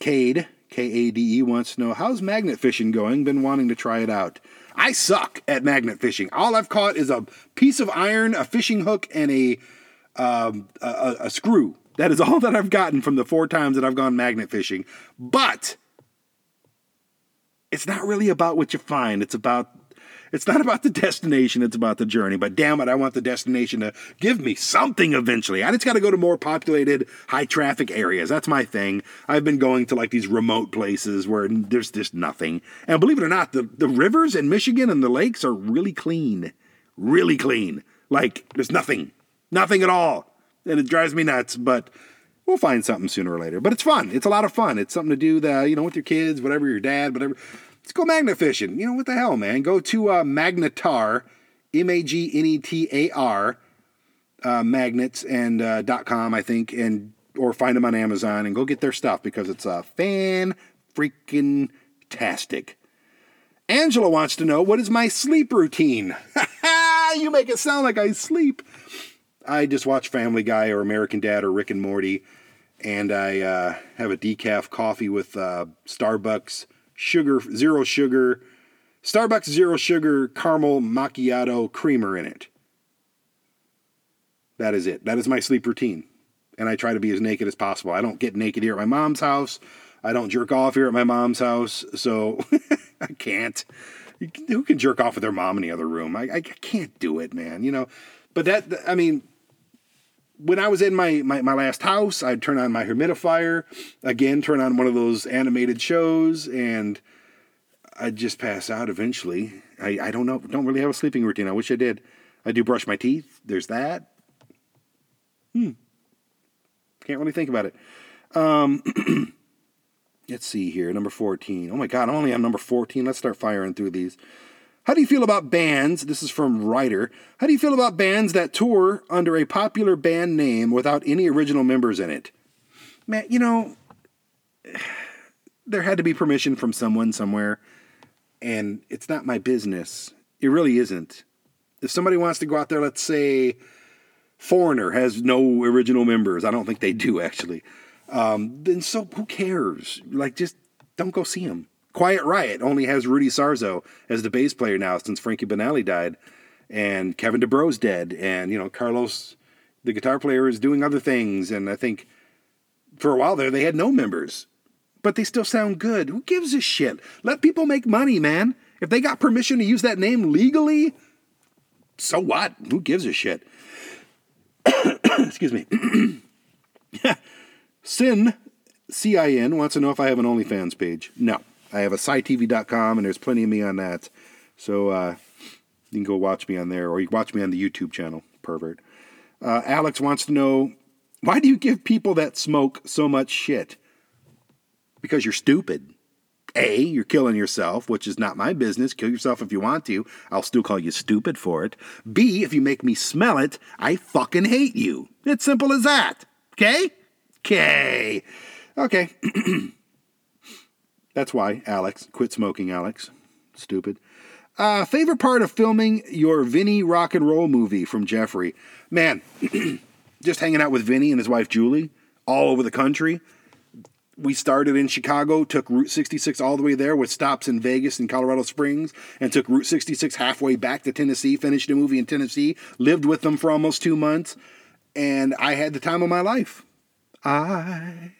Cade, K A D E, wants to know, how's magnet fishing going? Been wanting to try it out. I suck at magnet fishing. All I've caught is a piece of iron, a fishing hook, and a, um, a a screw. That is all that I've gotten from the four times that I've gone magnet fishing. But it's not really about what you find. It's about it's not about the destination. It's about the journey. But damn it, I want the destination to give me something eventually. I just got to go to more populated, high traffic areas. That's my thing. I've been going to like these remote places where there's just nothing. And believe it or not, the, the rivers in Michigan and the lakes are really clean. Really clean. Like there's nothing. Nothing at all. And it drives me nuts. But we'll find something sooner or later. But it's fun. It's a lot of fun. It's something to do that, you know, with your kids, whatever, your dad, whatever. Let's go magnet fishing. You know, what the hell, man? Go to uh, Magnetar, M A G N E T A R, uh, magnets, and uh, .com, I think, and or find them on Amazon and go get their stuff because it's uh, fan-freaking-tastic. Angela wants to know, what is my sleep routine? You make it sound like I sleep. I just watch Family Guy or American Dad or Rick and Morty, and I uh, have a decaf coffee with uh, Starbucks. Sugar, zero sugar, Starbucks zero sugar caramel macchiato creamer in it. That is it. That is my sleep routine. And I try to be as naked as possible. I don't get naked here at my mom's house. I don't jerk off here at my mom's house. So I can't. Who can jerk off with their mom in the other room? I, I can't do it, man. You know, but that, I mean, when I was in my, my, my last house, I'd turn on my humidifier, again, turn on one of those animated shows, and I'd just pass out eventually. I, I don't know. Don't really have a sleeping routine. I wish I did. I do brush my teeth. There's that. Hmm. Can't really think about it. Um, let's see here. Number fourteen. Oh, my God. I'm only on number fourteen. Let's start firing through these. How do you feel about bands? This is from Ryder. How do you feel about bands that tour under a popular band name without any original members in it? Man, you know, there had to be permission from someone somewhere, and it's not my business. It really isn't. If somebody wants to go out there, let's say Foreigner has no original members. I don't think they do, actually. Um, then so who cares? Like, just don't go see him. Quiet Riot only has Rudy Sarzo as the bass player now since Frankie Banali died, and Kevin DeBro's dead, and, you know, Carlos, the guitar player, is doing other things, and I think for a while there they had no members, but they still sound good. Who gives a shit? Let people make money, man. If they got permission to use that name legally, so what? Who gives a shit? Excuse me. Sin, C I N, wants to know if I have an OnlyFans page. No. I have A S Y T V dot com, and there's plenty of me on that. So uh, you can go watch me on there, or you can watch me on the YouTube channel, pervert. Uh, Alex wants to know, why do you give people that smoke so much shit? Because you're stupid. A, you're killing yourself, which is not my business. Kill yourself if you want to. I'll still call you stupid for it. B, if you make me smell it, I fucking hate you. It's simple as that. Okay? Okay. Okay. That's why, Alex. Quit smoking, Alex. Stupid. Uh, favorite part of filming your Vinny rock and roll movie, from Jeffrey. Man, just hanging out with Vinny and his wife Julie all over the country. We started in Chicago, took Route sixty-six all the way there with stops in Vegas and Colorado Springs, and took Route sixty-six halfway back to Tennessee, finished a movie in Tennessee, lived with them for almost two months, and I had the time of my life. I...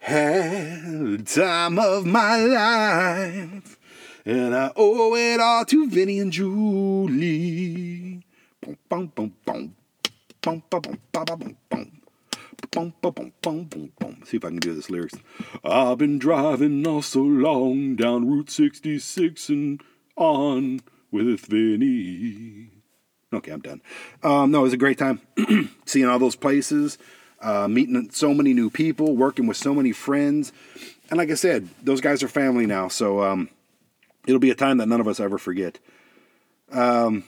had time of my life, and I owe it all to Vinny and Julie. See if I can do this lyrics. I've been driving all so long down Route sixty-six and on with Vinny. Okay, I'm done. Um, no, it was a great time seeing all those places. Uh, meeting so many new people, working with so many friends. And like I said, those guys are family now, so um, it'll be a time that none of us ever forget. Um,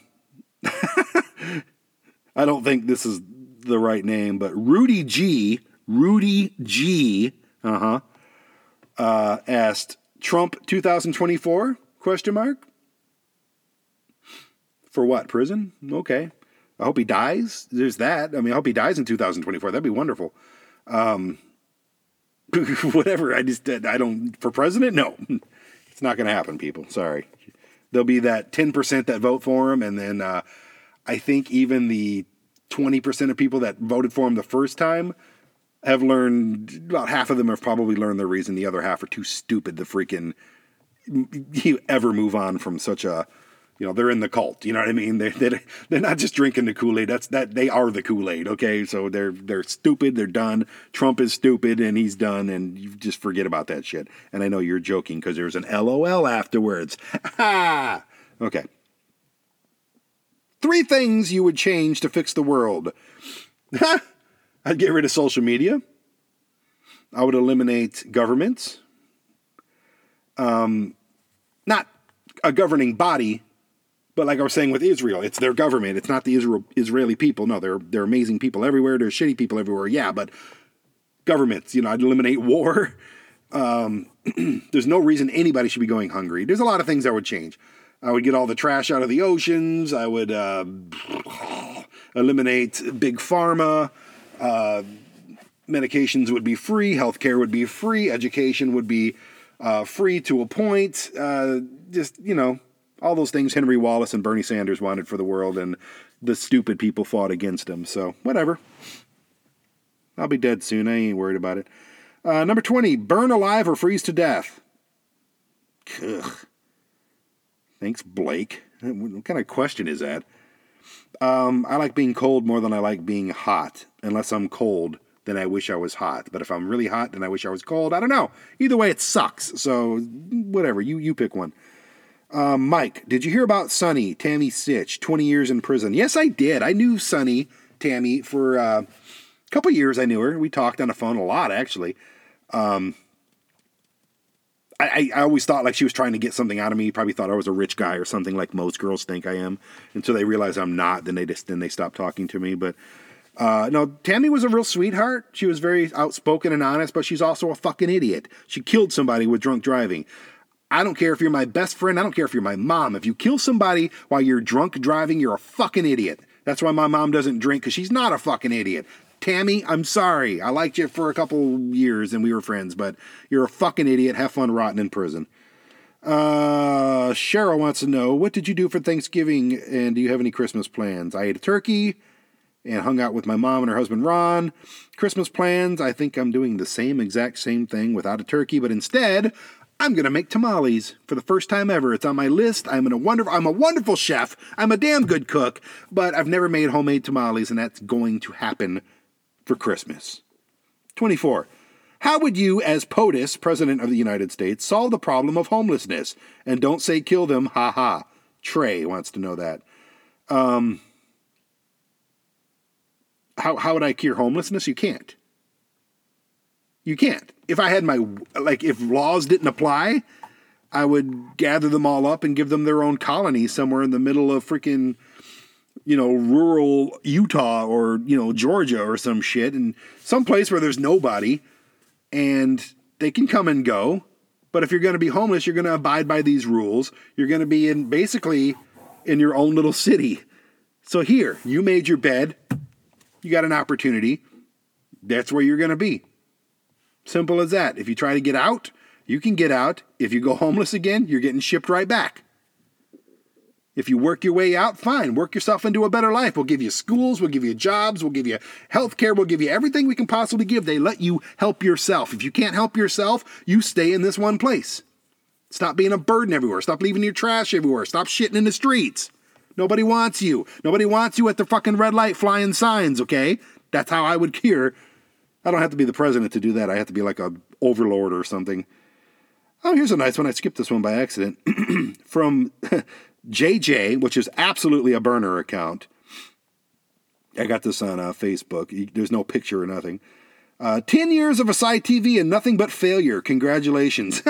I don't think this is the right name, but Rudy G, Rudy G, uh-huh, uh, asked, Trump twenty twenty-four, question mark? For what, prison? Okay. I hope he dies. There's that. I mean, I hope he dies in two thousand twenty-four. That'd be wonderful. Um, whatever. I just, I don't, for president, no. It's not going to happen, people. Sorry. There'll be that ten percent that vote for him. And then uh, I think even the twenty percent of people that voted for him the first time have learned, about half of them have probably learned their reason. The other half are too stupid to freaking you ever move on from such a, you know, they're in the cult. You know what I mean? They're, they're, they're not just drinking the Kool-Aid. That's that they are the Kool-Aid, okay? So they're they're stupid. They're done. Trump is stupid, and he's done, and you just forget about that shit. And I know you're joking because there's an L O L afterwards. Ah! Okay. Three things you would change to fix the world. I'd get rid of social media. I would eliminate governments. Um, not a governing body, but like I was saying with Israel, it's their government. It's not the Israel, Israeli people. No, they're they're amazing people everywhere. They're shitty people everywhere. Yeah, but governments, you know, I'd eliminate war. Um, there's no reason anybody should be going hungry. There's a lot of things I would change. I would get all the trash out of the oceans. I would uh, eliminate big pharma. Uh, medications would be free. Healthcare would be free. Education would be uh, free to a point. Uh, just, you know. All those things Henry Wallace and Bernie Sanders wanted for the world, and the stupid people fought against them. So, whatever. I'll be dead soon. I ain't worried about it. Uh, number twenty, burn alive or freeze to death. Ugh. Thanks, Blake. What kind of question is that? Um, I like being cold more than I like being hot. Unless I'm cold, then I wish I was hot. But if I'm really hot, then I wish I was cold. I don't know. Either way, it sucks. So, whatever. You, you pick one. Uh, Mike, did you hear about Sonny Tammy Sitch, twenty years in prison? Yes, I did. I knew Sonny Tammy for uh, a couple years. I knew her. We talked on the phone a lot, actually. Um, I, I always thought like she was trying to get something out of me. Probably thought I was a rich guy or something, like most girls think I am. Until they realize I'm not, then they just then they stop talking to me. But uh, no, Tammy was a real sweetheart. She was very outspoken and honest, but she's also a fucking idiot. She killed somebody with drunk driving. I don't care if you're my best friend. I don't care if you're my mom. If you kill somebody while you're drunk driving, you're a fucking idiot. That's why my mom doesn't drink, because she's not a fucking idiot. Tammy, I'm sorry. I liked you for a couple years and we were friends, but you're a fucking idiot. Have fun rotting in prison. Uh, Cheryl wants to know, what did you do for Thanksgiving and do you have any Christmas plans? I ate a turkey and hung out with my mom and her husband, Ron. Christmas plans, I think I'm doing the same exact same thing without a turkey, but instead, I'm going to make tamales for the first time ever. It's on my list. I'm in a wonderful, I'm a wonderful chef. I'm a damn good cook, but I've never made homemade tamales, and that's going to happen for Christmas. twenty-four. How would you, as POTUS, President of the United States, solve the problem of homelessness? And don't say kill them, ha ha. Trey wants to know that. Um... How how would I cure homelessness? You can't. You can't. If I had my, like, if laws didn't apply, I would gather them all up and give them their own colony somewhere in the middle of freaking, you know, rural Utah or, you know, Georgia or some shit, and someplace where there's nobody, and they can come and go. But if you're going to be homeless, you're going to abide by these rules. You're going to be in basically in your own little city. So here, you made your bed. You got an opportunity. That's where you're going to be. Simple as that. If you try to get out, you can get out. If you go homeless again, you're getting shipped right back. If you work your way out, fine. Work yourself into a better life. We'll give you schools. We'll give you jobs. We'll give you health care. We'll give you everything we can possibly give. They let you help yourself. If you can't help yourself, you stay in this one place. Stop being a burden everywhere. Stop leaving your trash everywhere. Stop shitting in the streets. Nobody wants you. Nobody wants you at the fucking red light flying signs, okay? That's how I would cure. I don't have to be the president to do that. I have to be like a overlord or something. Oh, here's a nice one. I skipped this one by accident. From J J, which is absolutely a burner account. I got this on uh, Facebook. There's no picture or nothing. Uh, ten years of A S Y T V and nothing but failure. Congratulations.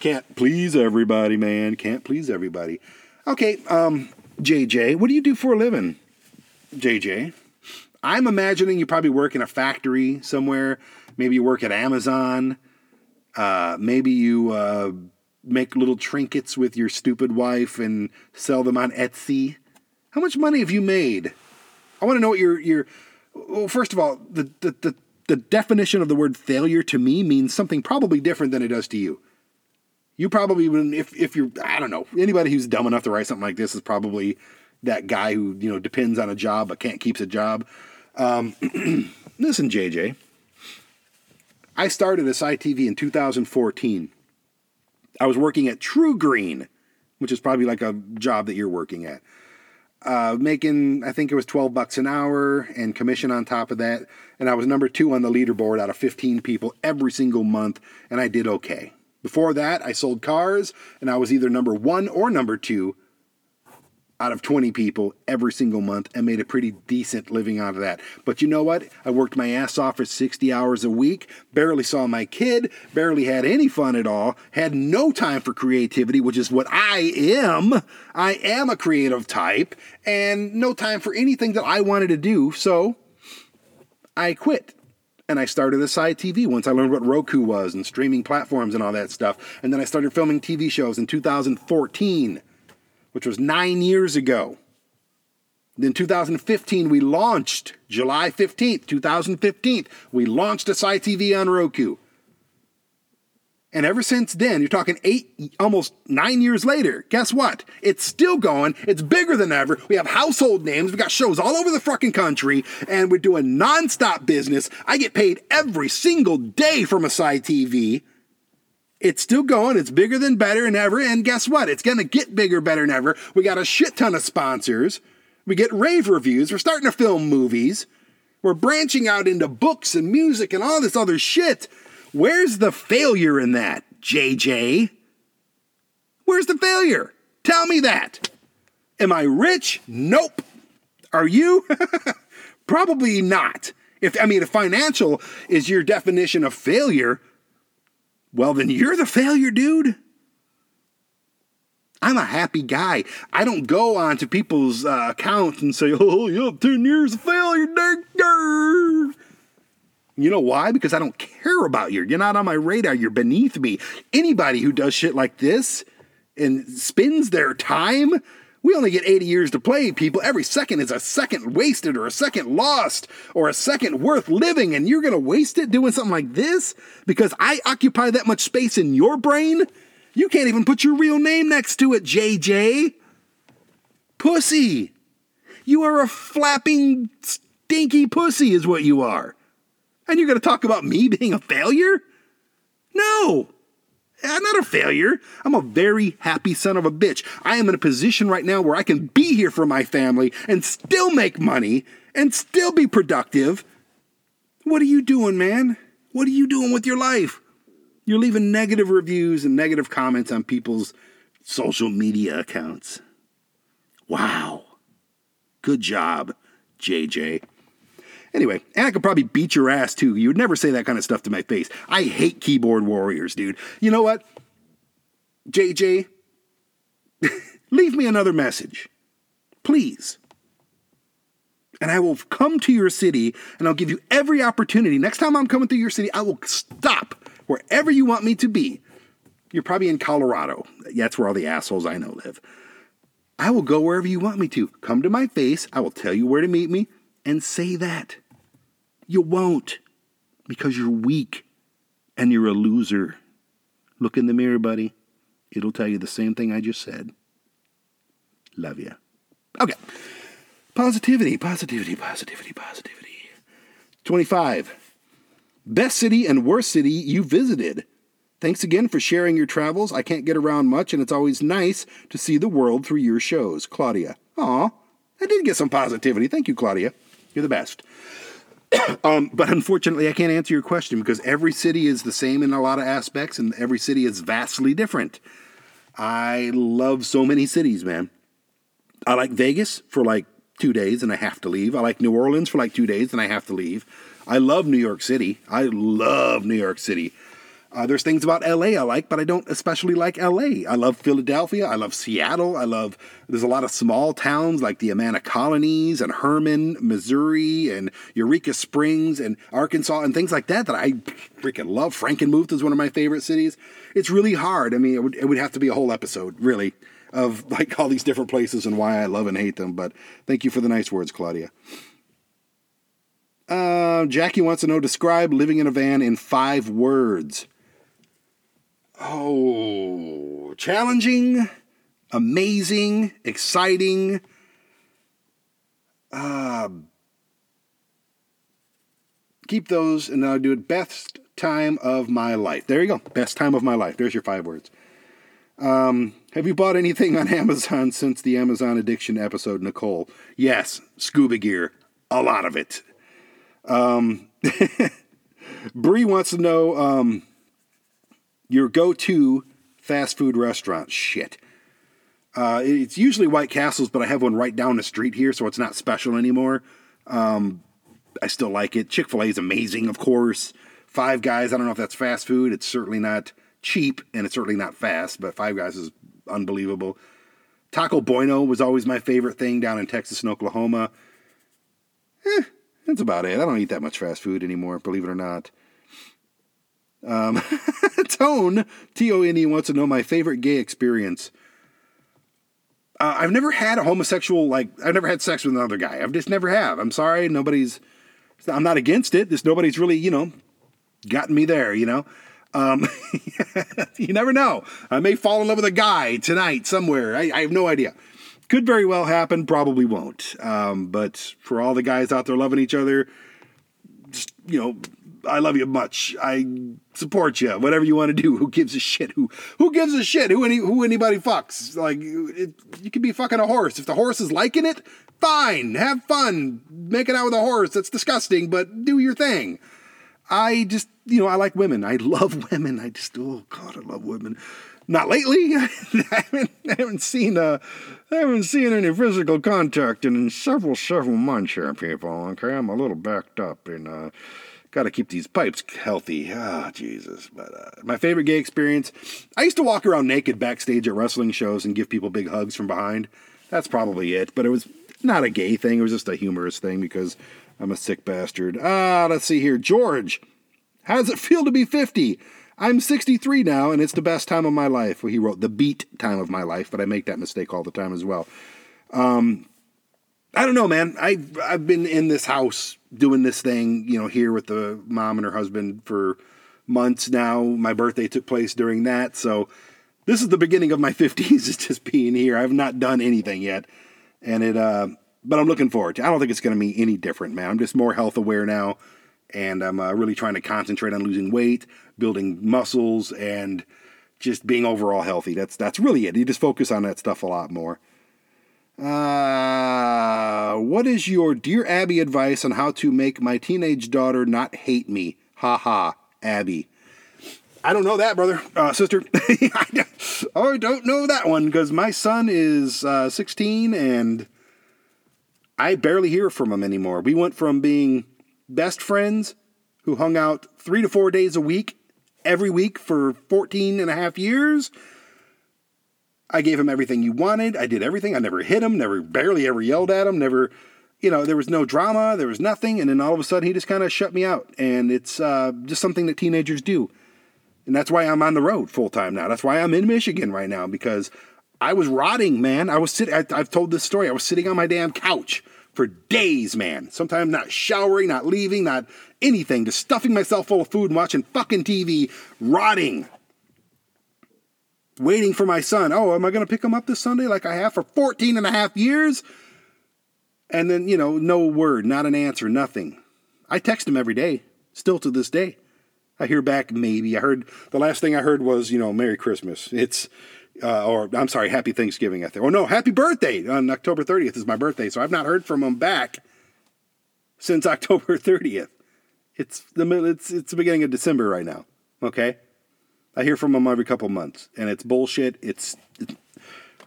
Can't please everybody, man. Can't please everybody. Okay, um, J J, what do you do for a living? J J, I'm imagining you probably work in a factory somewhere. Maybe you work at Amazon. Uh, maybe you uh, make little trinkets with your stupid wife and sell them on Etsy. How much money have you made? I want to know what your... your well, first of all, the, the, the, the definition of the word failure to me means something probably different than it does to you. You probably wouldn't, if, if you're, I don't know, anybody who's dumb enough to write something like this is probably that guy who, you know, depends on a job but can't keep a job. Um, listen, J J, I started A S Y T V in two thousand fourteen. I was working at True Green, which is probably like a job that you're working at. Uh, making, I think it was twelve bucks an hour and commission on top of that. And I was number two on the leaderboard out of fifteen people every single month, and I did okay. Before that, I sold cars, and I was either number one or number two out of twenty people every single month and made a pretty decent living out of that. But you know what? I worked my ass off for sixty hours a week, barely saw my kid, barely had any fun at all, had no time for creativity, which is what I am. I am a creative type, and no time for anything that I wanted to do, so I quit. And I started A S Y T V once I learned what Roku was and streaming platforms and all that stuff. And then I started filming T V shows in two thousand fourteen, which was nine years ago. Then two thousand fifteen, we launched, July fifteenth, twenty fifteen, we launched A S Y T V on Roku. And ever since then, you're talking eight, almost nine years later, guess what? It's still going. It's bigger than ever. We have household names. We got shows all over the fucking country. And we're doing nonstop business. I get paid every single day from A S Y T V. It's still going. It's bigger than better than ever. And guess what? It's going to get bigger, better than ever. We got a shit ton of sponsors. We get rave reviews. We're starting to film movies. We're branching out into books and music and all this other shit. Where's the failure in that, J J? Where's the failure? Tell me that. Am I rich? Nope. Are you? Probably not. If I mean, if financial is your definition of failure, well, then you're the failure, dude. I'm a happy guy. I don't go onto people's uh, accounts and say, oh, you have ten years of failure, nerd. You know why? Because I don't care about you. You're not on my radar. You're beneath me. Anybody who does shit like this and spends their time We only get eighty years to play, people. Every second is a second wasted or a second lost or a second worth living, and you're going to waste it doing something like this because I occupy that much space in your brain? You can't even put your real name next to it, J J. Pussy. You are a flapping, stinky pussy is what you are. And you're going to talk about me being a failure? No. I'm not a failure. I'm a very happy son of a bitch. I am in a position right now where I can be here for my family and still make money and still be productive. What are you doing, man? What are you doing with your life? You're leaving negative reviews and negative comments on people's social media accounts. Wow. Good job, J J. Anyway, and I could probably beat your ass, too. You would never say that kind of stuff to my face. I hate keyboard warriors, dude. You know what? J J, leave me another message. Please. And I will come to your city, and I'll give you every opportunity. Next time I'm coming through your city, I will stop wherever you want me to be. You're probably in Colorado. That's where all the assholes I know live. I will go wherever you want me to. Come to my face. I will tell you where to meet me and say that. You won't, because you're weak and you're a loser. Look in the mirror, buddy. It'll tell you the same thing I just said. Love ya. Okay. Positivity, positivity, positivity, positivity. twenty-five. Best city and worst city you visited. Thanks again for sharing your travels. I can't get around much, and it's always nice to see the world through your shows. Claudia. Aw, I did get some positivity. Thank you, Claudia. You're the best. um, but unfortunately, I can't answer your question because every city is the same in a lot of aspects, and every city is vastly different. I love so many cities, man. I like Vegas for like two days, and I have to leave. I like New Orleans for like two days, and I have to leave. I love New York City. I love New York City. Uh, there's things about L A I like, but I don't especially like L A. I love Philadelphia. I love Seattle. I love, there's a lot of small towns like the Amana Colonies and Herman, Missouri, and Eureka Springs and Arkansas and things like that that I freaking love. Frankenmuth is one of my favorite cities. It's really hard. I mean, it would, it would have to be a whole episode, really, of like all these different places and why I love and hate them. But thank you for the nice words, Claudia. Uh, Jackie wants to know, describe living in a van in five words. Oh, challenging, amazing, exciting, uh, keep those, and I'll do it. Best time of my life. There you go. Best time of my life. There's your five words. Um, have you bought anything on Amazon since the Amazon addiction episode, Nicole? Yes, scuba gear. A lot of it. Um, Bree wants to know, um, your go-to fast food restaurant. Shit. Uh, it's usually White Castle's, but I have one right down the street here, so it's not special anymore. Um, I still like it. Chick-fil-A is amazing, of course. Five Guys, I don't know if that's fast food. It's certainly not cheap, and it's certainly not fast, but Five Guys is unbelievable. Taco Bueno was always my favorite thing down in Texas and Oklahoma. Eh, that's about it. I don't eat that much fast food anymore, believe it or not. Um, Tone, T O N E, wants to know my favorite gay experience. Uh, I've never had a homosexual, like, I've never had sex with another guy. I've just never have. I'm sorry, nobody's, I'm not against it. Just nobody's really, you know, gotten me there, you know. Um, you never know. I may fall in love with a guy tonight somewhere. I, I have no idea. Could very well happen, probably won't. Um, but for all the guys out there loving each other, just, you know, I love you much. I support you. Whatever you want to do. Who gives a shit? Who who gives a shit? Who any who anybody fucks? Like it, you could be fucking a horse. If the horse is liking it, fine. Have fun. Make it out with a horse. That's disgusting, but do your thing. I just, you know, I like women. I love women. I just, oh God, I love women. Not lately. I haven't, I haven't seen uh, I haven't seen any physical contact in several several months here, people. Okay, I'm a little backed up in. Uh, Got to keep these pipes healthy. Ah, oh, Jesus. But uh, my favorite gay experience, I used to walk around naked backstage at wrestling shows and give people big hugs from behind. That's probably it. But it was not a gay thing. It was just a humorous thing because I'm a sick bastard. Ah, let's see here. George, how does it feel to be fifty? I'm sixty-three now, and it's the best time of my life. Well, he wrote the beat time of my life, but I make that mistake all the time as well. Um, I don't know, man. I, I've been in this house doing this thing, you know, here with the mom and her husband for months now. My birthday took place during that. So this is the beginning of my fifties, is just being here. I've not done anything yet. And it, uh, but I'm looking forward to it. I don't think it's going to be any different, man. I'm just more health aware now. And I'm uh, really trying to concentrate on losing weight, building muscles, and just being overall healthy. That's that's really it. You just focus on that stuff a lot more. Uh, what is your Dear Abby advice on how to make my teenage daughter not hate me? Ha ha, Abby. I don't know that, brother, uh, sister. I don't know that one, because my son is uh, sixteen, and I barely hear from him anymore. We went from being best friends who hung out three to four days a week, every week for fourteen and a half years. I gave him everything he wanted. I did everything. I never hit him, never, barely ever yelled at him, never, you know, there was no drama, there was nothing. And then all of a sudden he just kind of shut me out. And it's uh, just something that teenagers do. And that's why I'm on the road full time now. That's why I'm in Michigan right now, because I was rotting, man. I was sitting, I've told this story. I was sitting on my damn couch for days, man. Sometimes not showering, not leaving, not anything. Just stuffing myself full of food and watching fucking T V, rotting. Waiting for my son. Oh, am I going to pick him up this Sunday like I have for fourteen and a half years? And then, you know, no word, not an answer, nothing. I text him every day, still to this day. I hear back, maybe. I heard, the last thing I heard was, you know, Merry Christmas. It's, Uh, or, I'm sorry, Happy Thanksgiving. I think. Oh, no, Happy Birthday. On October thirtieth is my birthday, so I've not heard from him back since October thirtieth. It's the it's it's the beginning of December right now, okay? I hear from him every couple months, and it's bullshit. It's, it's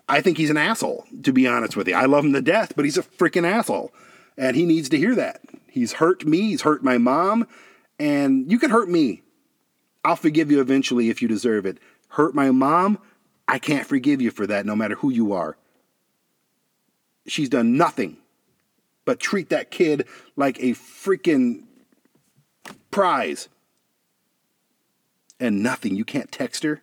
I think he's an asshole, to be honest with you. I love him to death, but he's a freaking asshole, and he needs to hear that. He's hurt me. He's hurt my mom, and you can hurt me. I'll forgive you eventually if you deserve it. Hurt my mom, I can't forgive you for that, no matter who you are. She's done nothing but treat that kid like a freaking prize. And nothing. You can't text her.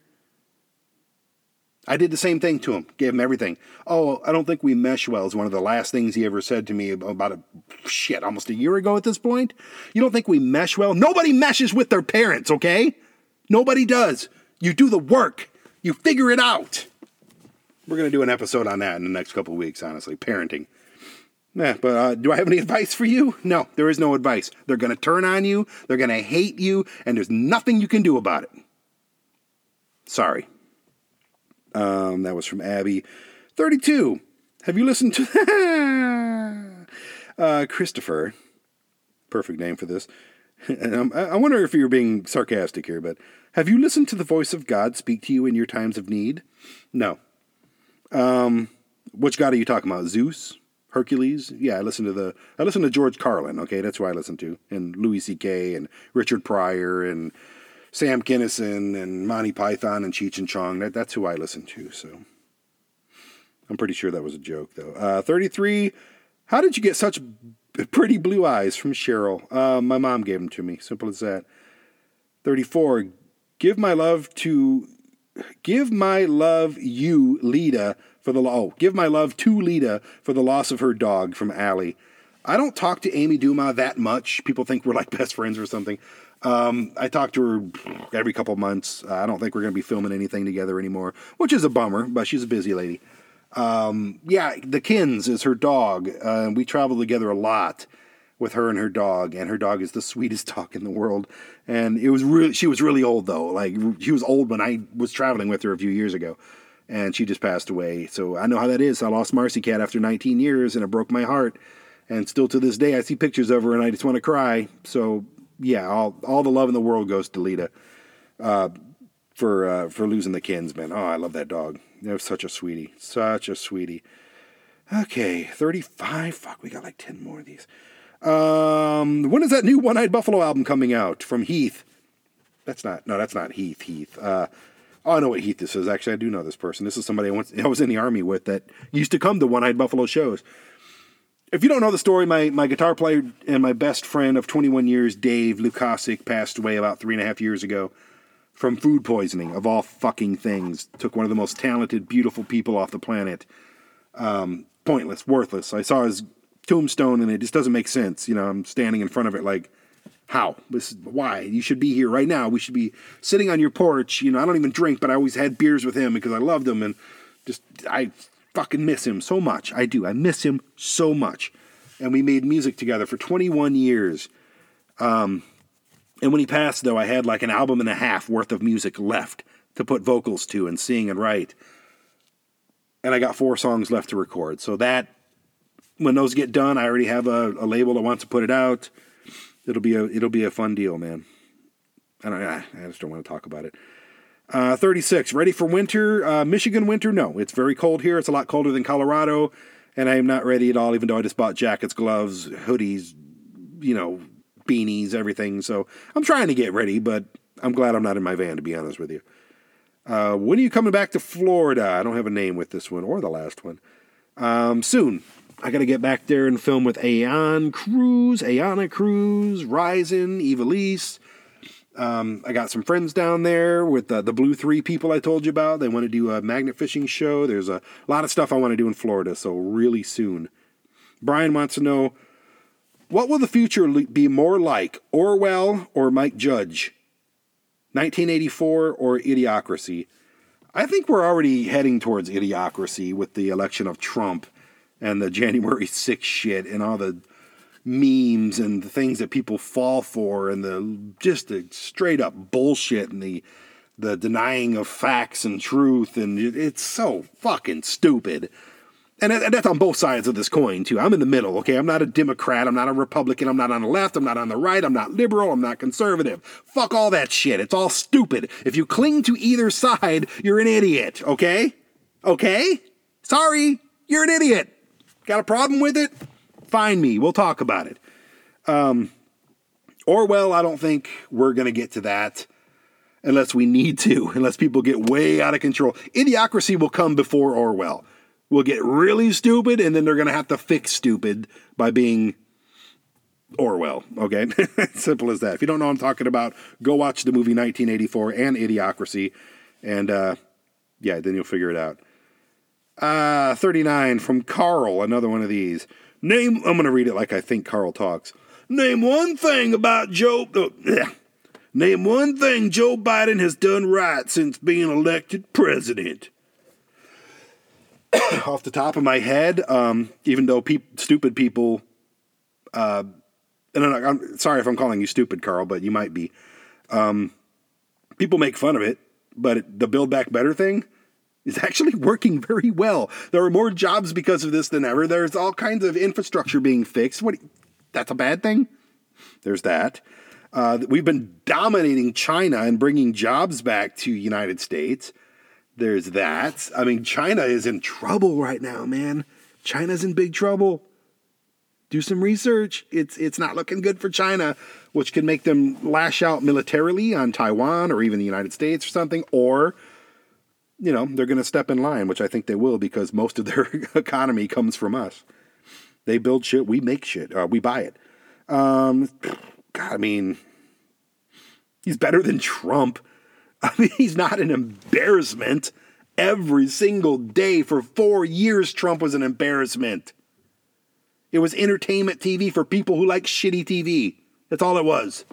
I did the same thing to him. Gave him everything. Oh, I don't think we mesh well is one of the last things he ever said to me about a shit almost a year ago at this point. You don't think we mesh well? Nobody meshes with their parents, okay? Nobody does. You do the work. You figure it out. We're going to do an episode on that in the next couple of weeks, honestly. Parenting. Yeah, but uh, do I have any advice for you? No, there is no advice. They're going to turn on you. They're going to hate you. And there's nothing you can do about it. Sorry. Um, that was from Abby. thirty-two. Have you listened to that? uh, Christopher. Perfect name for this. um, I wonder if you're being sarcastic here, but... Have you listened to the voice of God speak to you in your times of need? No. Um, which God are you talking about? Zeus? Hercules? Yeah, I listen to the I listen to George Carlin, okay? That's who I listen to. And Louis C K and Richard Pryor and Sam Kinison and Monty Python and Cheech and Chong. That, that's who I listen to, so. I'm pretty sure that was a joke, though. Uh, thirty-three, how did you get such pretty blue eyes? From Cheryl? Uh, my mom gave them to me. Simple as that. thirty-four, Give my love to, give my love you, Lita, for the, oh, give my love to Lita for the loss of her dog, from Allie. I don't talk to Amy Dumas that much. People think we're like best friends or something. Um, I talk to her every couple months. I don't think we're going to be filming anything together anymore, which is a bummer, but she's a busy lady. Um, yeah, the Kins is her dog. Uh, we travel together a lot with her and her dog, and her dog is the sweetest dog in the world. And it was really, she was really old though. Like she was old when I was traveling with her a few years ago, and she just passed away. So I know how that is. I lost Marcy Cat after nineteen years, and it broke my heart. And still to this day, I see pictures of her and I just want to cry. So yeah, all all the love in the world goes to Lita uh, for uh, for losing the Kinsman. Oh, I love that dog. They're such a sweetie, such a sweetie. Okay, thirty-five. Fuck, we got like ten more of these. Um, when is that new One-Eyed Buffalo album coming out? From Heath. That's not, no, that's not Heath, Heath. Uh, oh, I know what Heath this is. Actually, I do know this person. This is somebody I, once, I was in the Army with that used to come to One-Eyed Buffalo shows. If you don't know the story, my, my guitar player and my best friend of twenty-one years, Dave Lukasik, passed away about three and a half years ago from food poisoning, of all fucking things. Took one of the most talented, beautiful people off the planet. Um, pointless, worthless. I saw his tombstone and it just doesn't make sense. You know, I'm standing in front of it like, how? This is why? You should be here right now. We should be sitting on your porch. You know, I don't even drink, but I always had beers with him because I loved him. And just, I fucking miss him so much. I do. I miss him so much. And we made music together for twenty-one years. Um, and when he passed, though, I had like an album and a half worth of music left to put vocals to and sing and write. And I got four songs left to record. So that, when those get done, I already have a, a label that wants to put it out. It'll be a it'll be a fun deal, man. I don't I just don't want to talk about it. Uh, thirty-six, ready for winter? Uh, Michigan winter? No, it's very cold here. It's a lot colder than Colorado, and I am not ready at all. Even though I just bought jackets, gloves, hoodies, you know, beanies, everything. So I'm trying to get ready, but I'm glad I'm not in my van, to be honest with you. Uh, when are you coming back to Florida? I don't have a name with this one or the last one. Um, soon. I got to get back there and film with Ayan Cruz, Ayana Cruz, Ryzen, Evilise. Um, I got some friends down there with uh, the Blue Three people I told you about. They want to do a magnet fishing show. There's a lot of stuff I want to do in Florida, so really soon. Brian wants to know, what will the future be more like, Orwell or Mike Judge? nineteen eighty-four or Idiocracy? I think we're already heading towards Idiocracy with the election of Trump and the January sixth shit and all the memes and the things that people fall for and the just the straight up bullshit and the the denying of facts and truth, and it's so fucking stupid. And that's on both sides of this coin, too. I'm in the middle, okay? I'm not a Democrat. I'm not a Republican. I'm not on the left. I'm not on the right. I'm not liberal. I'm not conservative. Fuck all that shit. It's all stupid. If you cling to either side, you're an idiot, okay? Okay? Sorry, you're an idiot. Got a problem with it? Find me. We'll talk about it. Um, Orwell, I don't think we're going to get to that unless we need to, unless people get way out of control. Idiocracy will come before Orwell. We'll get really stupid, and then they're going to have to fix stupid by being Orwell, okay? Simple as that. If you don't know what I'm talking about, go watch the movie nineteen eighty-four and Idiocracy, and uh, yeah, then you'll figure it out. Uh, thirty-nine from Carl, another one of these. Name, I'm going to read it like I think Carl talks. Name one thing about Joe, oh, name one thing Joe Biden has done right since being elected president. Off the top of my head, um, even though pe- stupid people, uh, and I'm, I'm sorry if I'm calling you stupid, Carl, but you might be. Um, people make fun of it, but it, the Build Back Better thing is actually working very well. There are more jobs because of this than ever. There's all kinds of infrastructure being fixed. What? That's a bad thing? There's that. Uh, we've been dominating China and bringing jobs back to United States. There's that. I mean, China is in trouble right now, man. China's in big trouble. Do some research. It's it's not looking good for China, which can make them lash out militarily on Taiwan or even the United States or something. Or, you know, they're going to step in line, which I think they will because most of their economy comes from us. They build shit. We make shit. Uh, we buy it. Um, God, I mean, he's better than Trump. I mean, he's not an embarrassment. Every single day for four years, Trump was an embarrassment. It was entertainment T V for people who like shitty T V. That's all it was.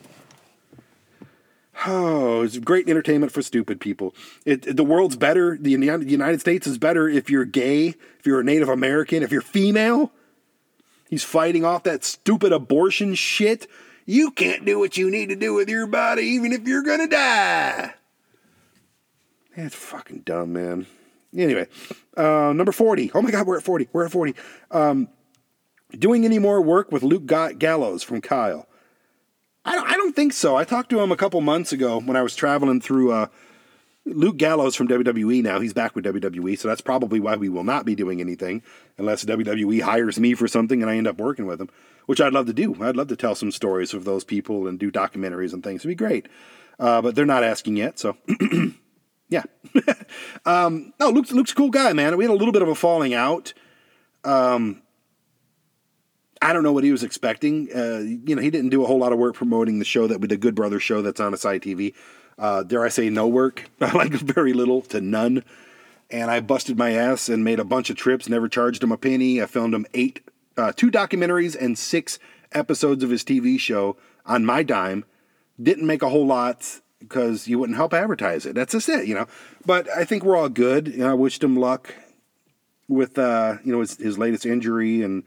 Oh, it's great entertainment for stupid people. It, it, the world's better. The United States is better if you're gay, if you're a Native American, if you're female. He's fighting off that stupid abortion shit. You can't do what you need to do with your body, even if you're going to die. That's fucking dumb, man. Anyway, uh, number forty. Oh, my God, we're at forty. We're at forty. Um, doing any more work with Luke Gallows from Kyle? I don't, I don't think so. I talked to him a couple months ago when I was traveling through uh, Luke Gallows from W W E now. He's back with W W E, so that's probably why we will not be doing anything unless W W E hires me for something and I end up working with them, which I'd love to do. I'd love to tell some stories of those people and do documentaries and things. It'd be great. Uh, but they're not asking yet, so... Yeah. um, no, Luke's, Luke's a cool guy, man. We had a little bit of a falling out. Um, I don't know what he was expecting. Uh, you know, he didn't do a whole lot of work promoting the show, that with the Good Brother show that's on A S Y T V. Uh, dare I say no work? Like very little to none. and I busted my ass and made a bunch of trips, never charged him a penny. I filmed him eight, uh, two documentaries and six episodes of his T V show on my dime. Didn't make a whole lot because you wouldn't help advertise it. That's just it, you know. But I think we're all good. You know, I wished him luck with, uh, you know, his, his latest injury. And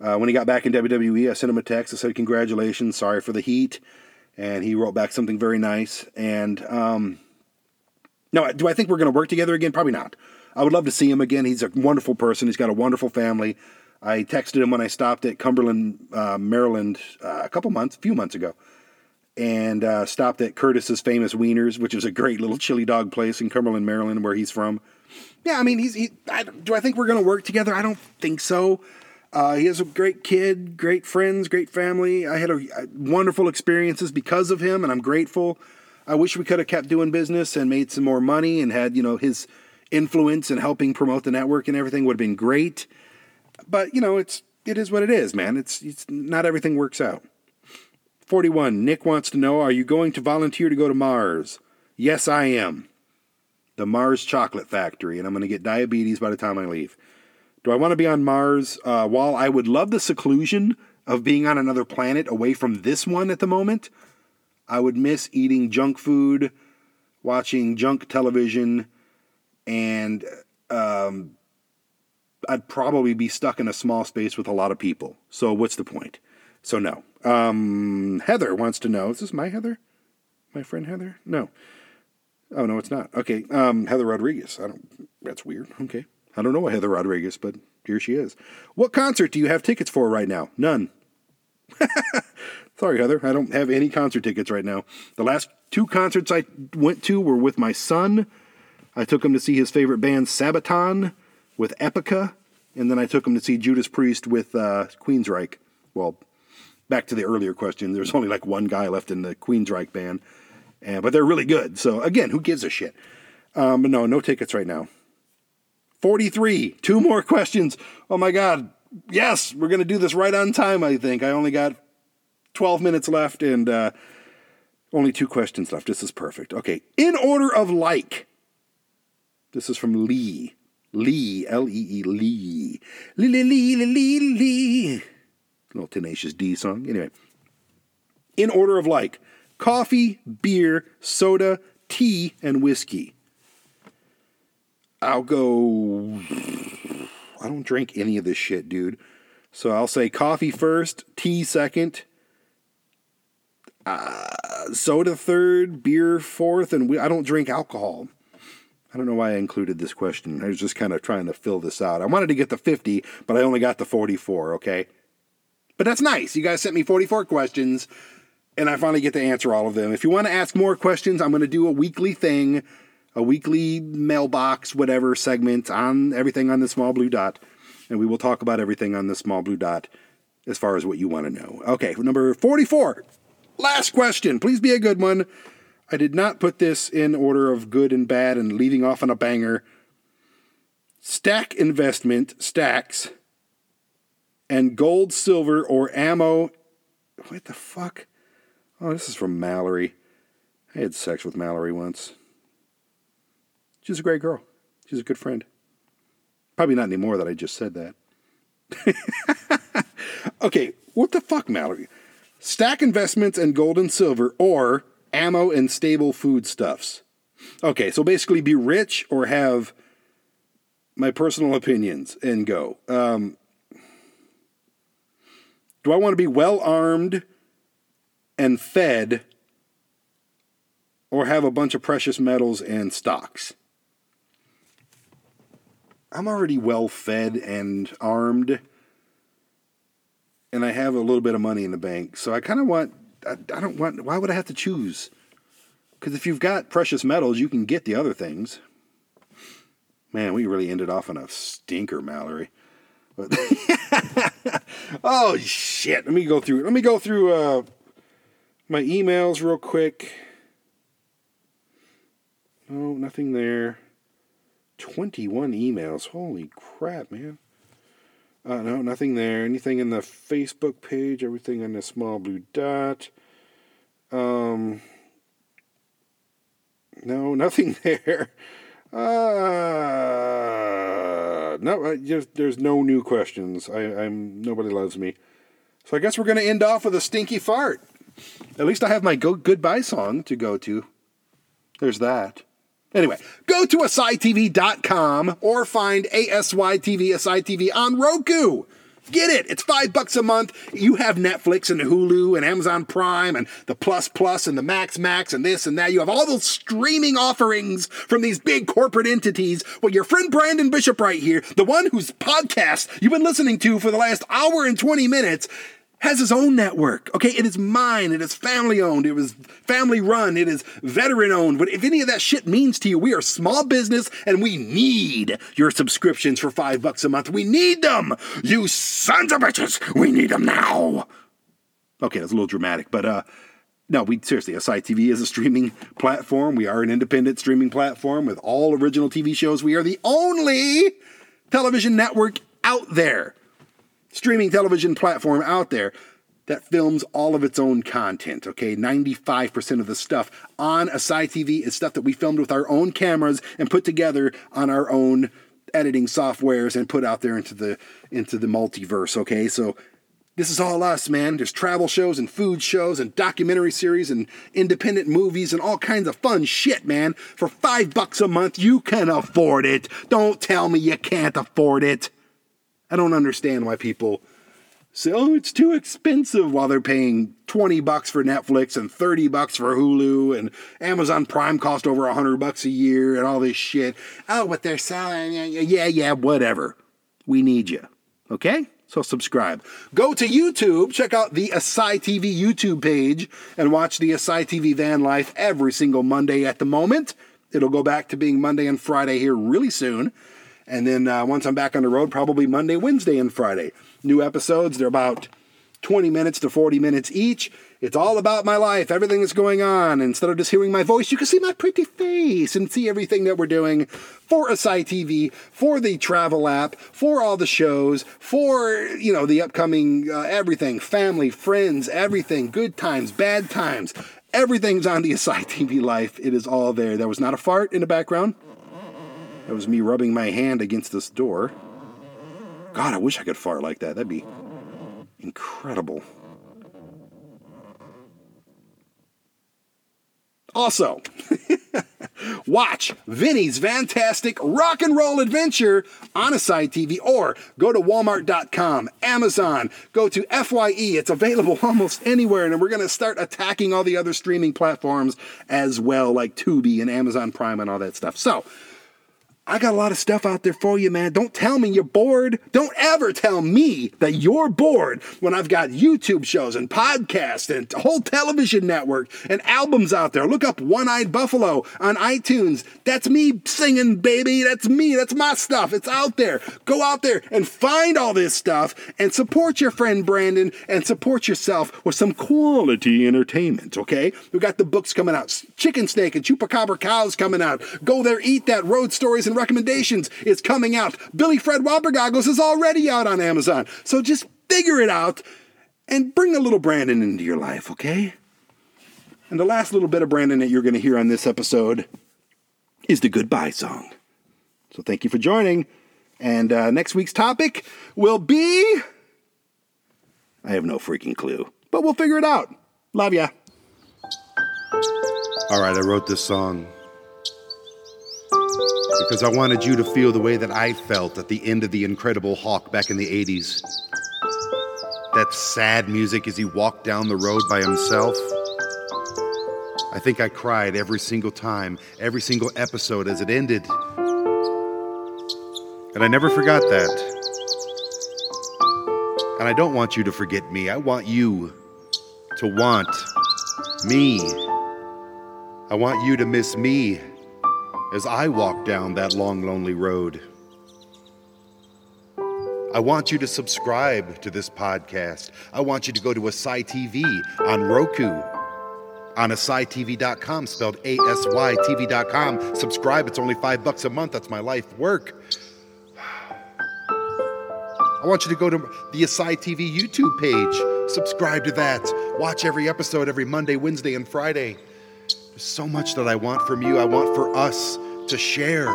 uh, when he got back in W W E, I sent him a text. I said, congratulations, sorry for the heat. And he wrote back something very nice. And, um, no, do I think we're going to work together again? Probably not. I would love to see him again. He's a wonderful person. He's got a wonderful family. I texted him when I stopped at Cumberland, uh, Maryland, uh, a couple months, a few months ago, and uh, stopped at Curtis's Famous Wieners, which is a great little chili dog place in Cumberland, Maryland, where he's from. Yeah, I mean, he's. He, I, do I think we're going to work together? I don't think so. Uh, he has a great kid, great friends, great family. I had a, a wonderful experiences because of him, and I'm grateful. I wish we could have kept doing business and made some more money and had, you know, his influence and in helping promote the network and everything would have been great. But, you know, it's it is what it is, man. It's it's not everything works out. forty-one, Nick wants to know, are you going to volunteer to go to Mars? Yes, I am. The Mars Chocolate Factory, and I'm going to get diabetes by the time I leave. Do I want to be on Mars? Uh, while I would love the seclusion of being on another planet away from this one at the moment, I would miss eating junk food, watching junk television, and um, I'd probably be stuck in a small space with a lot of people. So what's the point? So no. Um, Heather wants to know, is this my Heather? My friend Heather? No. Oh, no, it's not. Okay, um, Heather Rodriguez. I don't. That's weird. Okay. I don't know a Heather Rodriguez, but here she is. What concert do you have tickets for right now? None. Sorry, Heather. I don't have any concert tickets right now. The last two concerts I went to were with my son. I took him to see his favorite band, Sabaton, with Epica. And then I took him to see Judas Priest with uh, Queensryche. Well, back to the earlier question, there's only like one guy left in the Queensryche band. And, but they're really good. So, again, who gives a shit? Um, but no, no tickets right now. forty-three, two more questions. Oh my God. Yes, we're going to do this right on time, I think. I only got twelve minutes left and uh, only two questions left. This is perfect. Okay. In order of like. This is from Lee. Lee, L E E, Lee. Lee, Lee, Lee, Lee, Lee. Little Tenacious D song. Anyway. In order of like. Coffee, beer, soda, tea, and whiskey. I'll go, I don't drink any of this shit, dude. So I'll say coffee first, tea second, uh, soda third, beer fourth, and we, I don't drink alcohol. I don't know why I included this question. I was just kind of trying to fill this out. I wanted to get the fifty, but I only got the forty-four, okay? But that's nice. You guys sent me forty-four questions, and I finally get to answer all of them. If you want to ask more questions, I'm going to do a weekly thing. A weekly mailbox, whatever, segment on everything on the small blue dot. And we will talk about everything on the small blue dot as far as what you want to know. Okay, number forty-four. Last question. Please be a good one. I did not put this in order of good and bad and leaving off on a banger. Stack investment, stacks, and gold, silver, or ammo. What the fuck? Oh, this is from Mallory. I had sex with Mallory once. She's a great girl. She's a good friend. Probably not anymore that I just said that. Okay, what the fuck, Mallory? Stack investments and gold and silver or ammo and stable foodstuffs. Okay, so basically be rich or have my personal opinions and go. Um, do I want to be well-armed and fed or have a bunch of precious metals and stocks? I'm already well-fed and armed, and I have a little bit of money in the bank, so I kind of want, I, I don't want, why would I have to choose? Because if you've got precious metals, you can get the other things. Man, we really ended off on a stinker, Mallory. But oh, shit. Let me go through, let me go through uh, my emails real quick. No, nothing there. twenty-one emails. Holy crap, man. Uh, no, nothing there. Anything in the Facebook page, everything in the small blue dot. Um, no, nothing there. Uh, no, I just, there's no new questions. I, I'm nobody loves me. So I guess we're going to end off with a stinky fart. At least I have my go- goodbye song to go to. There's that. Anyway, go to A S Y T V dot com or find A S Y T V, A S Y T V on Roku. Get it. It's five bucks a month. You have Netflix and Hulu and Amazon Prime and the Plus Plus and the Max Max and this and that. You have all those streaming offerings from these big corporate entities. Well, your friend Brandon Bishop right here, the one whose podcast you've been listening to for the last hour and twenty minutes, has his own network, okay? It is mine. It is family-owned. It was family-run. It is veteran-owned. But if any of that shit means to you, we are small business, and we need your subscriptions for five bucks a month. We need them, you sons of bitches. We need them now. Okay, that's a little dramatic, but uh, no, we seriously, A S Y T V is a streaming platform. We are an independent streaming platform with all original T V shows. We are the only television network out there. Streaming television platform out there that films all of its own content, okay? ninety-five percent of the stuff on A S Y T V is stuff that we filmed with our own cameras and put together on our own editing softwares and put out there into the into the multiverse, okay? So this is all us, man. There's travel shows and food shows and documentary series and independent movies and all kinds of fun shit, man. For five bucks a month, you can afford it. Don't tell me you can't afford it. I don't understand why people say, oh, it's too expensive, while they're paying twenty bucks for Netflix and thirty bucks for Hulu, and Amazon Prime cost over one hundred bucks a year and all this shit. Oh, what they're selling. Yeah, yeah, whatever. We need you. Okay? So subscribe. Go to YouTube. Check out the A S Y T V YouTube page and watch the A S Y T V Van Life every single Monday at the moment. It'll go back to being Monday and Friday here really soon. And then uh, once I'm back on the road, probably Monday, Wednesday, and Friday. New episodes, they're about twenty minutes to forty minutes each. It's all about my life, everything that's going on. Instead of just hearing my voice, you can see my pretty face and see everything that we're doing for A S Y T V, for the travel app, for all the shows, for, you know, the upcoming uh, everything, family, friends, everything, good times, bad times. Everything's on the A S Y T V life. It is all there. There was not a fart in the background. That was me rubbing my hand against this door. God, I wish I could fart like that. That'd be incredible. Also, watch Vinny's Fantastic Rock and Roll Adventure on A S Y T V, or go to walmart dot com, Amazon, go to F Y E. It's available almost anywhere, and we're going to start attacking all the other streaming platforms as well, like Tubi and Amazon Prime and all that stuff. So, I got a lot of stuff out there for you, man. Don't tell me you're bored. Don't ever tell me that you're bored when I've got YouTube shows and podcasts and a whole television network and albums out there. Look up One-Eyed Buffalo on iTunes. That's me singing, baby. That's me. That's my stuff. It's out there. Go out there and find all this stuff and support your friend Brandon and support yourself with some quality entertainment, okay? We've got the books coming out. Chicken Snake and Chupacabra Cows coming out. Go There, Eat That. Road Stories and Recommendations is coming out. Billy Fred Whopper Goggles is already out on Amazon. So just figure it out and bring a little Brandon into your life, okay? And the last little bit of Brandon that you're going to hear on this episode is the goodbye song. So thank you for joining. And uh, next week's topic will be... I have no freaking clue, but we'll figure it out. Love ya. All right, I wrote this song because I wanted you to feel the way that I felt at the end of The Incredible Hulk back in the eighties. That sad music as he walked down the road by himself. I think I cried every single time, every single episode as it ended. And I never forgot that. And I don't want you to forget me. I want you to want me. I want you to miss me as I walk down that long, lonely road. I want you to subscribe to this podcast. I want you to go to A S Y T V on Roku, on A S Y T V dot com, spelled A S Y T V dot com. Subscribe, it's only five bucks a month. That's my life work. I want you to go to the A S Y T V YouTube page. Subscribe to that. Watch every episode every Monday, Wednesday, and Friday. There's so much that I want from you. I want for us. to share.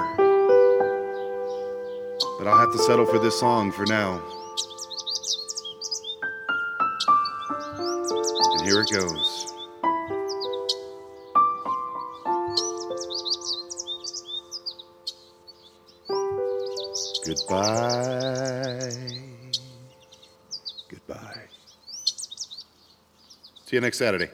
But I'll have to settle for this song for now. And here it goes. Goodbye. Goodbye. See you next Saturday.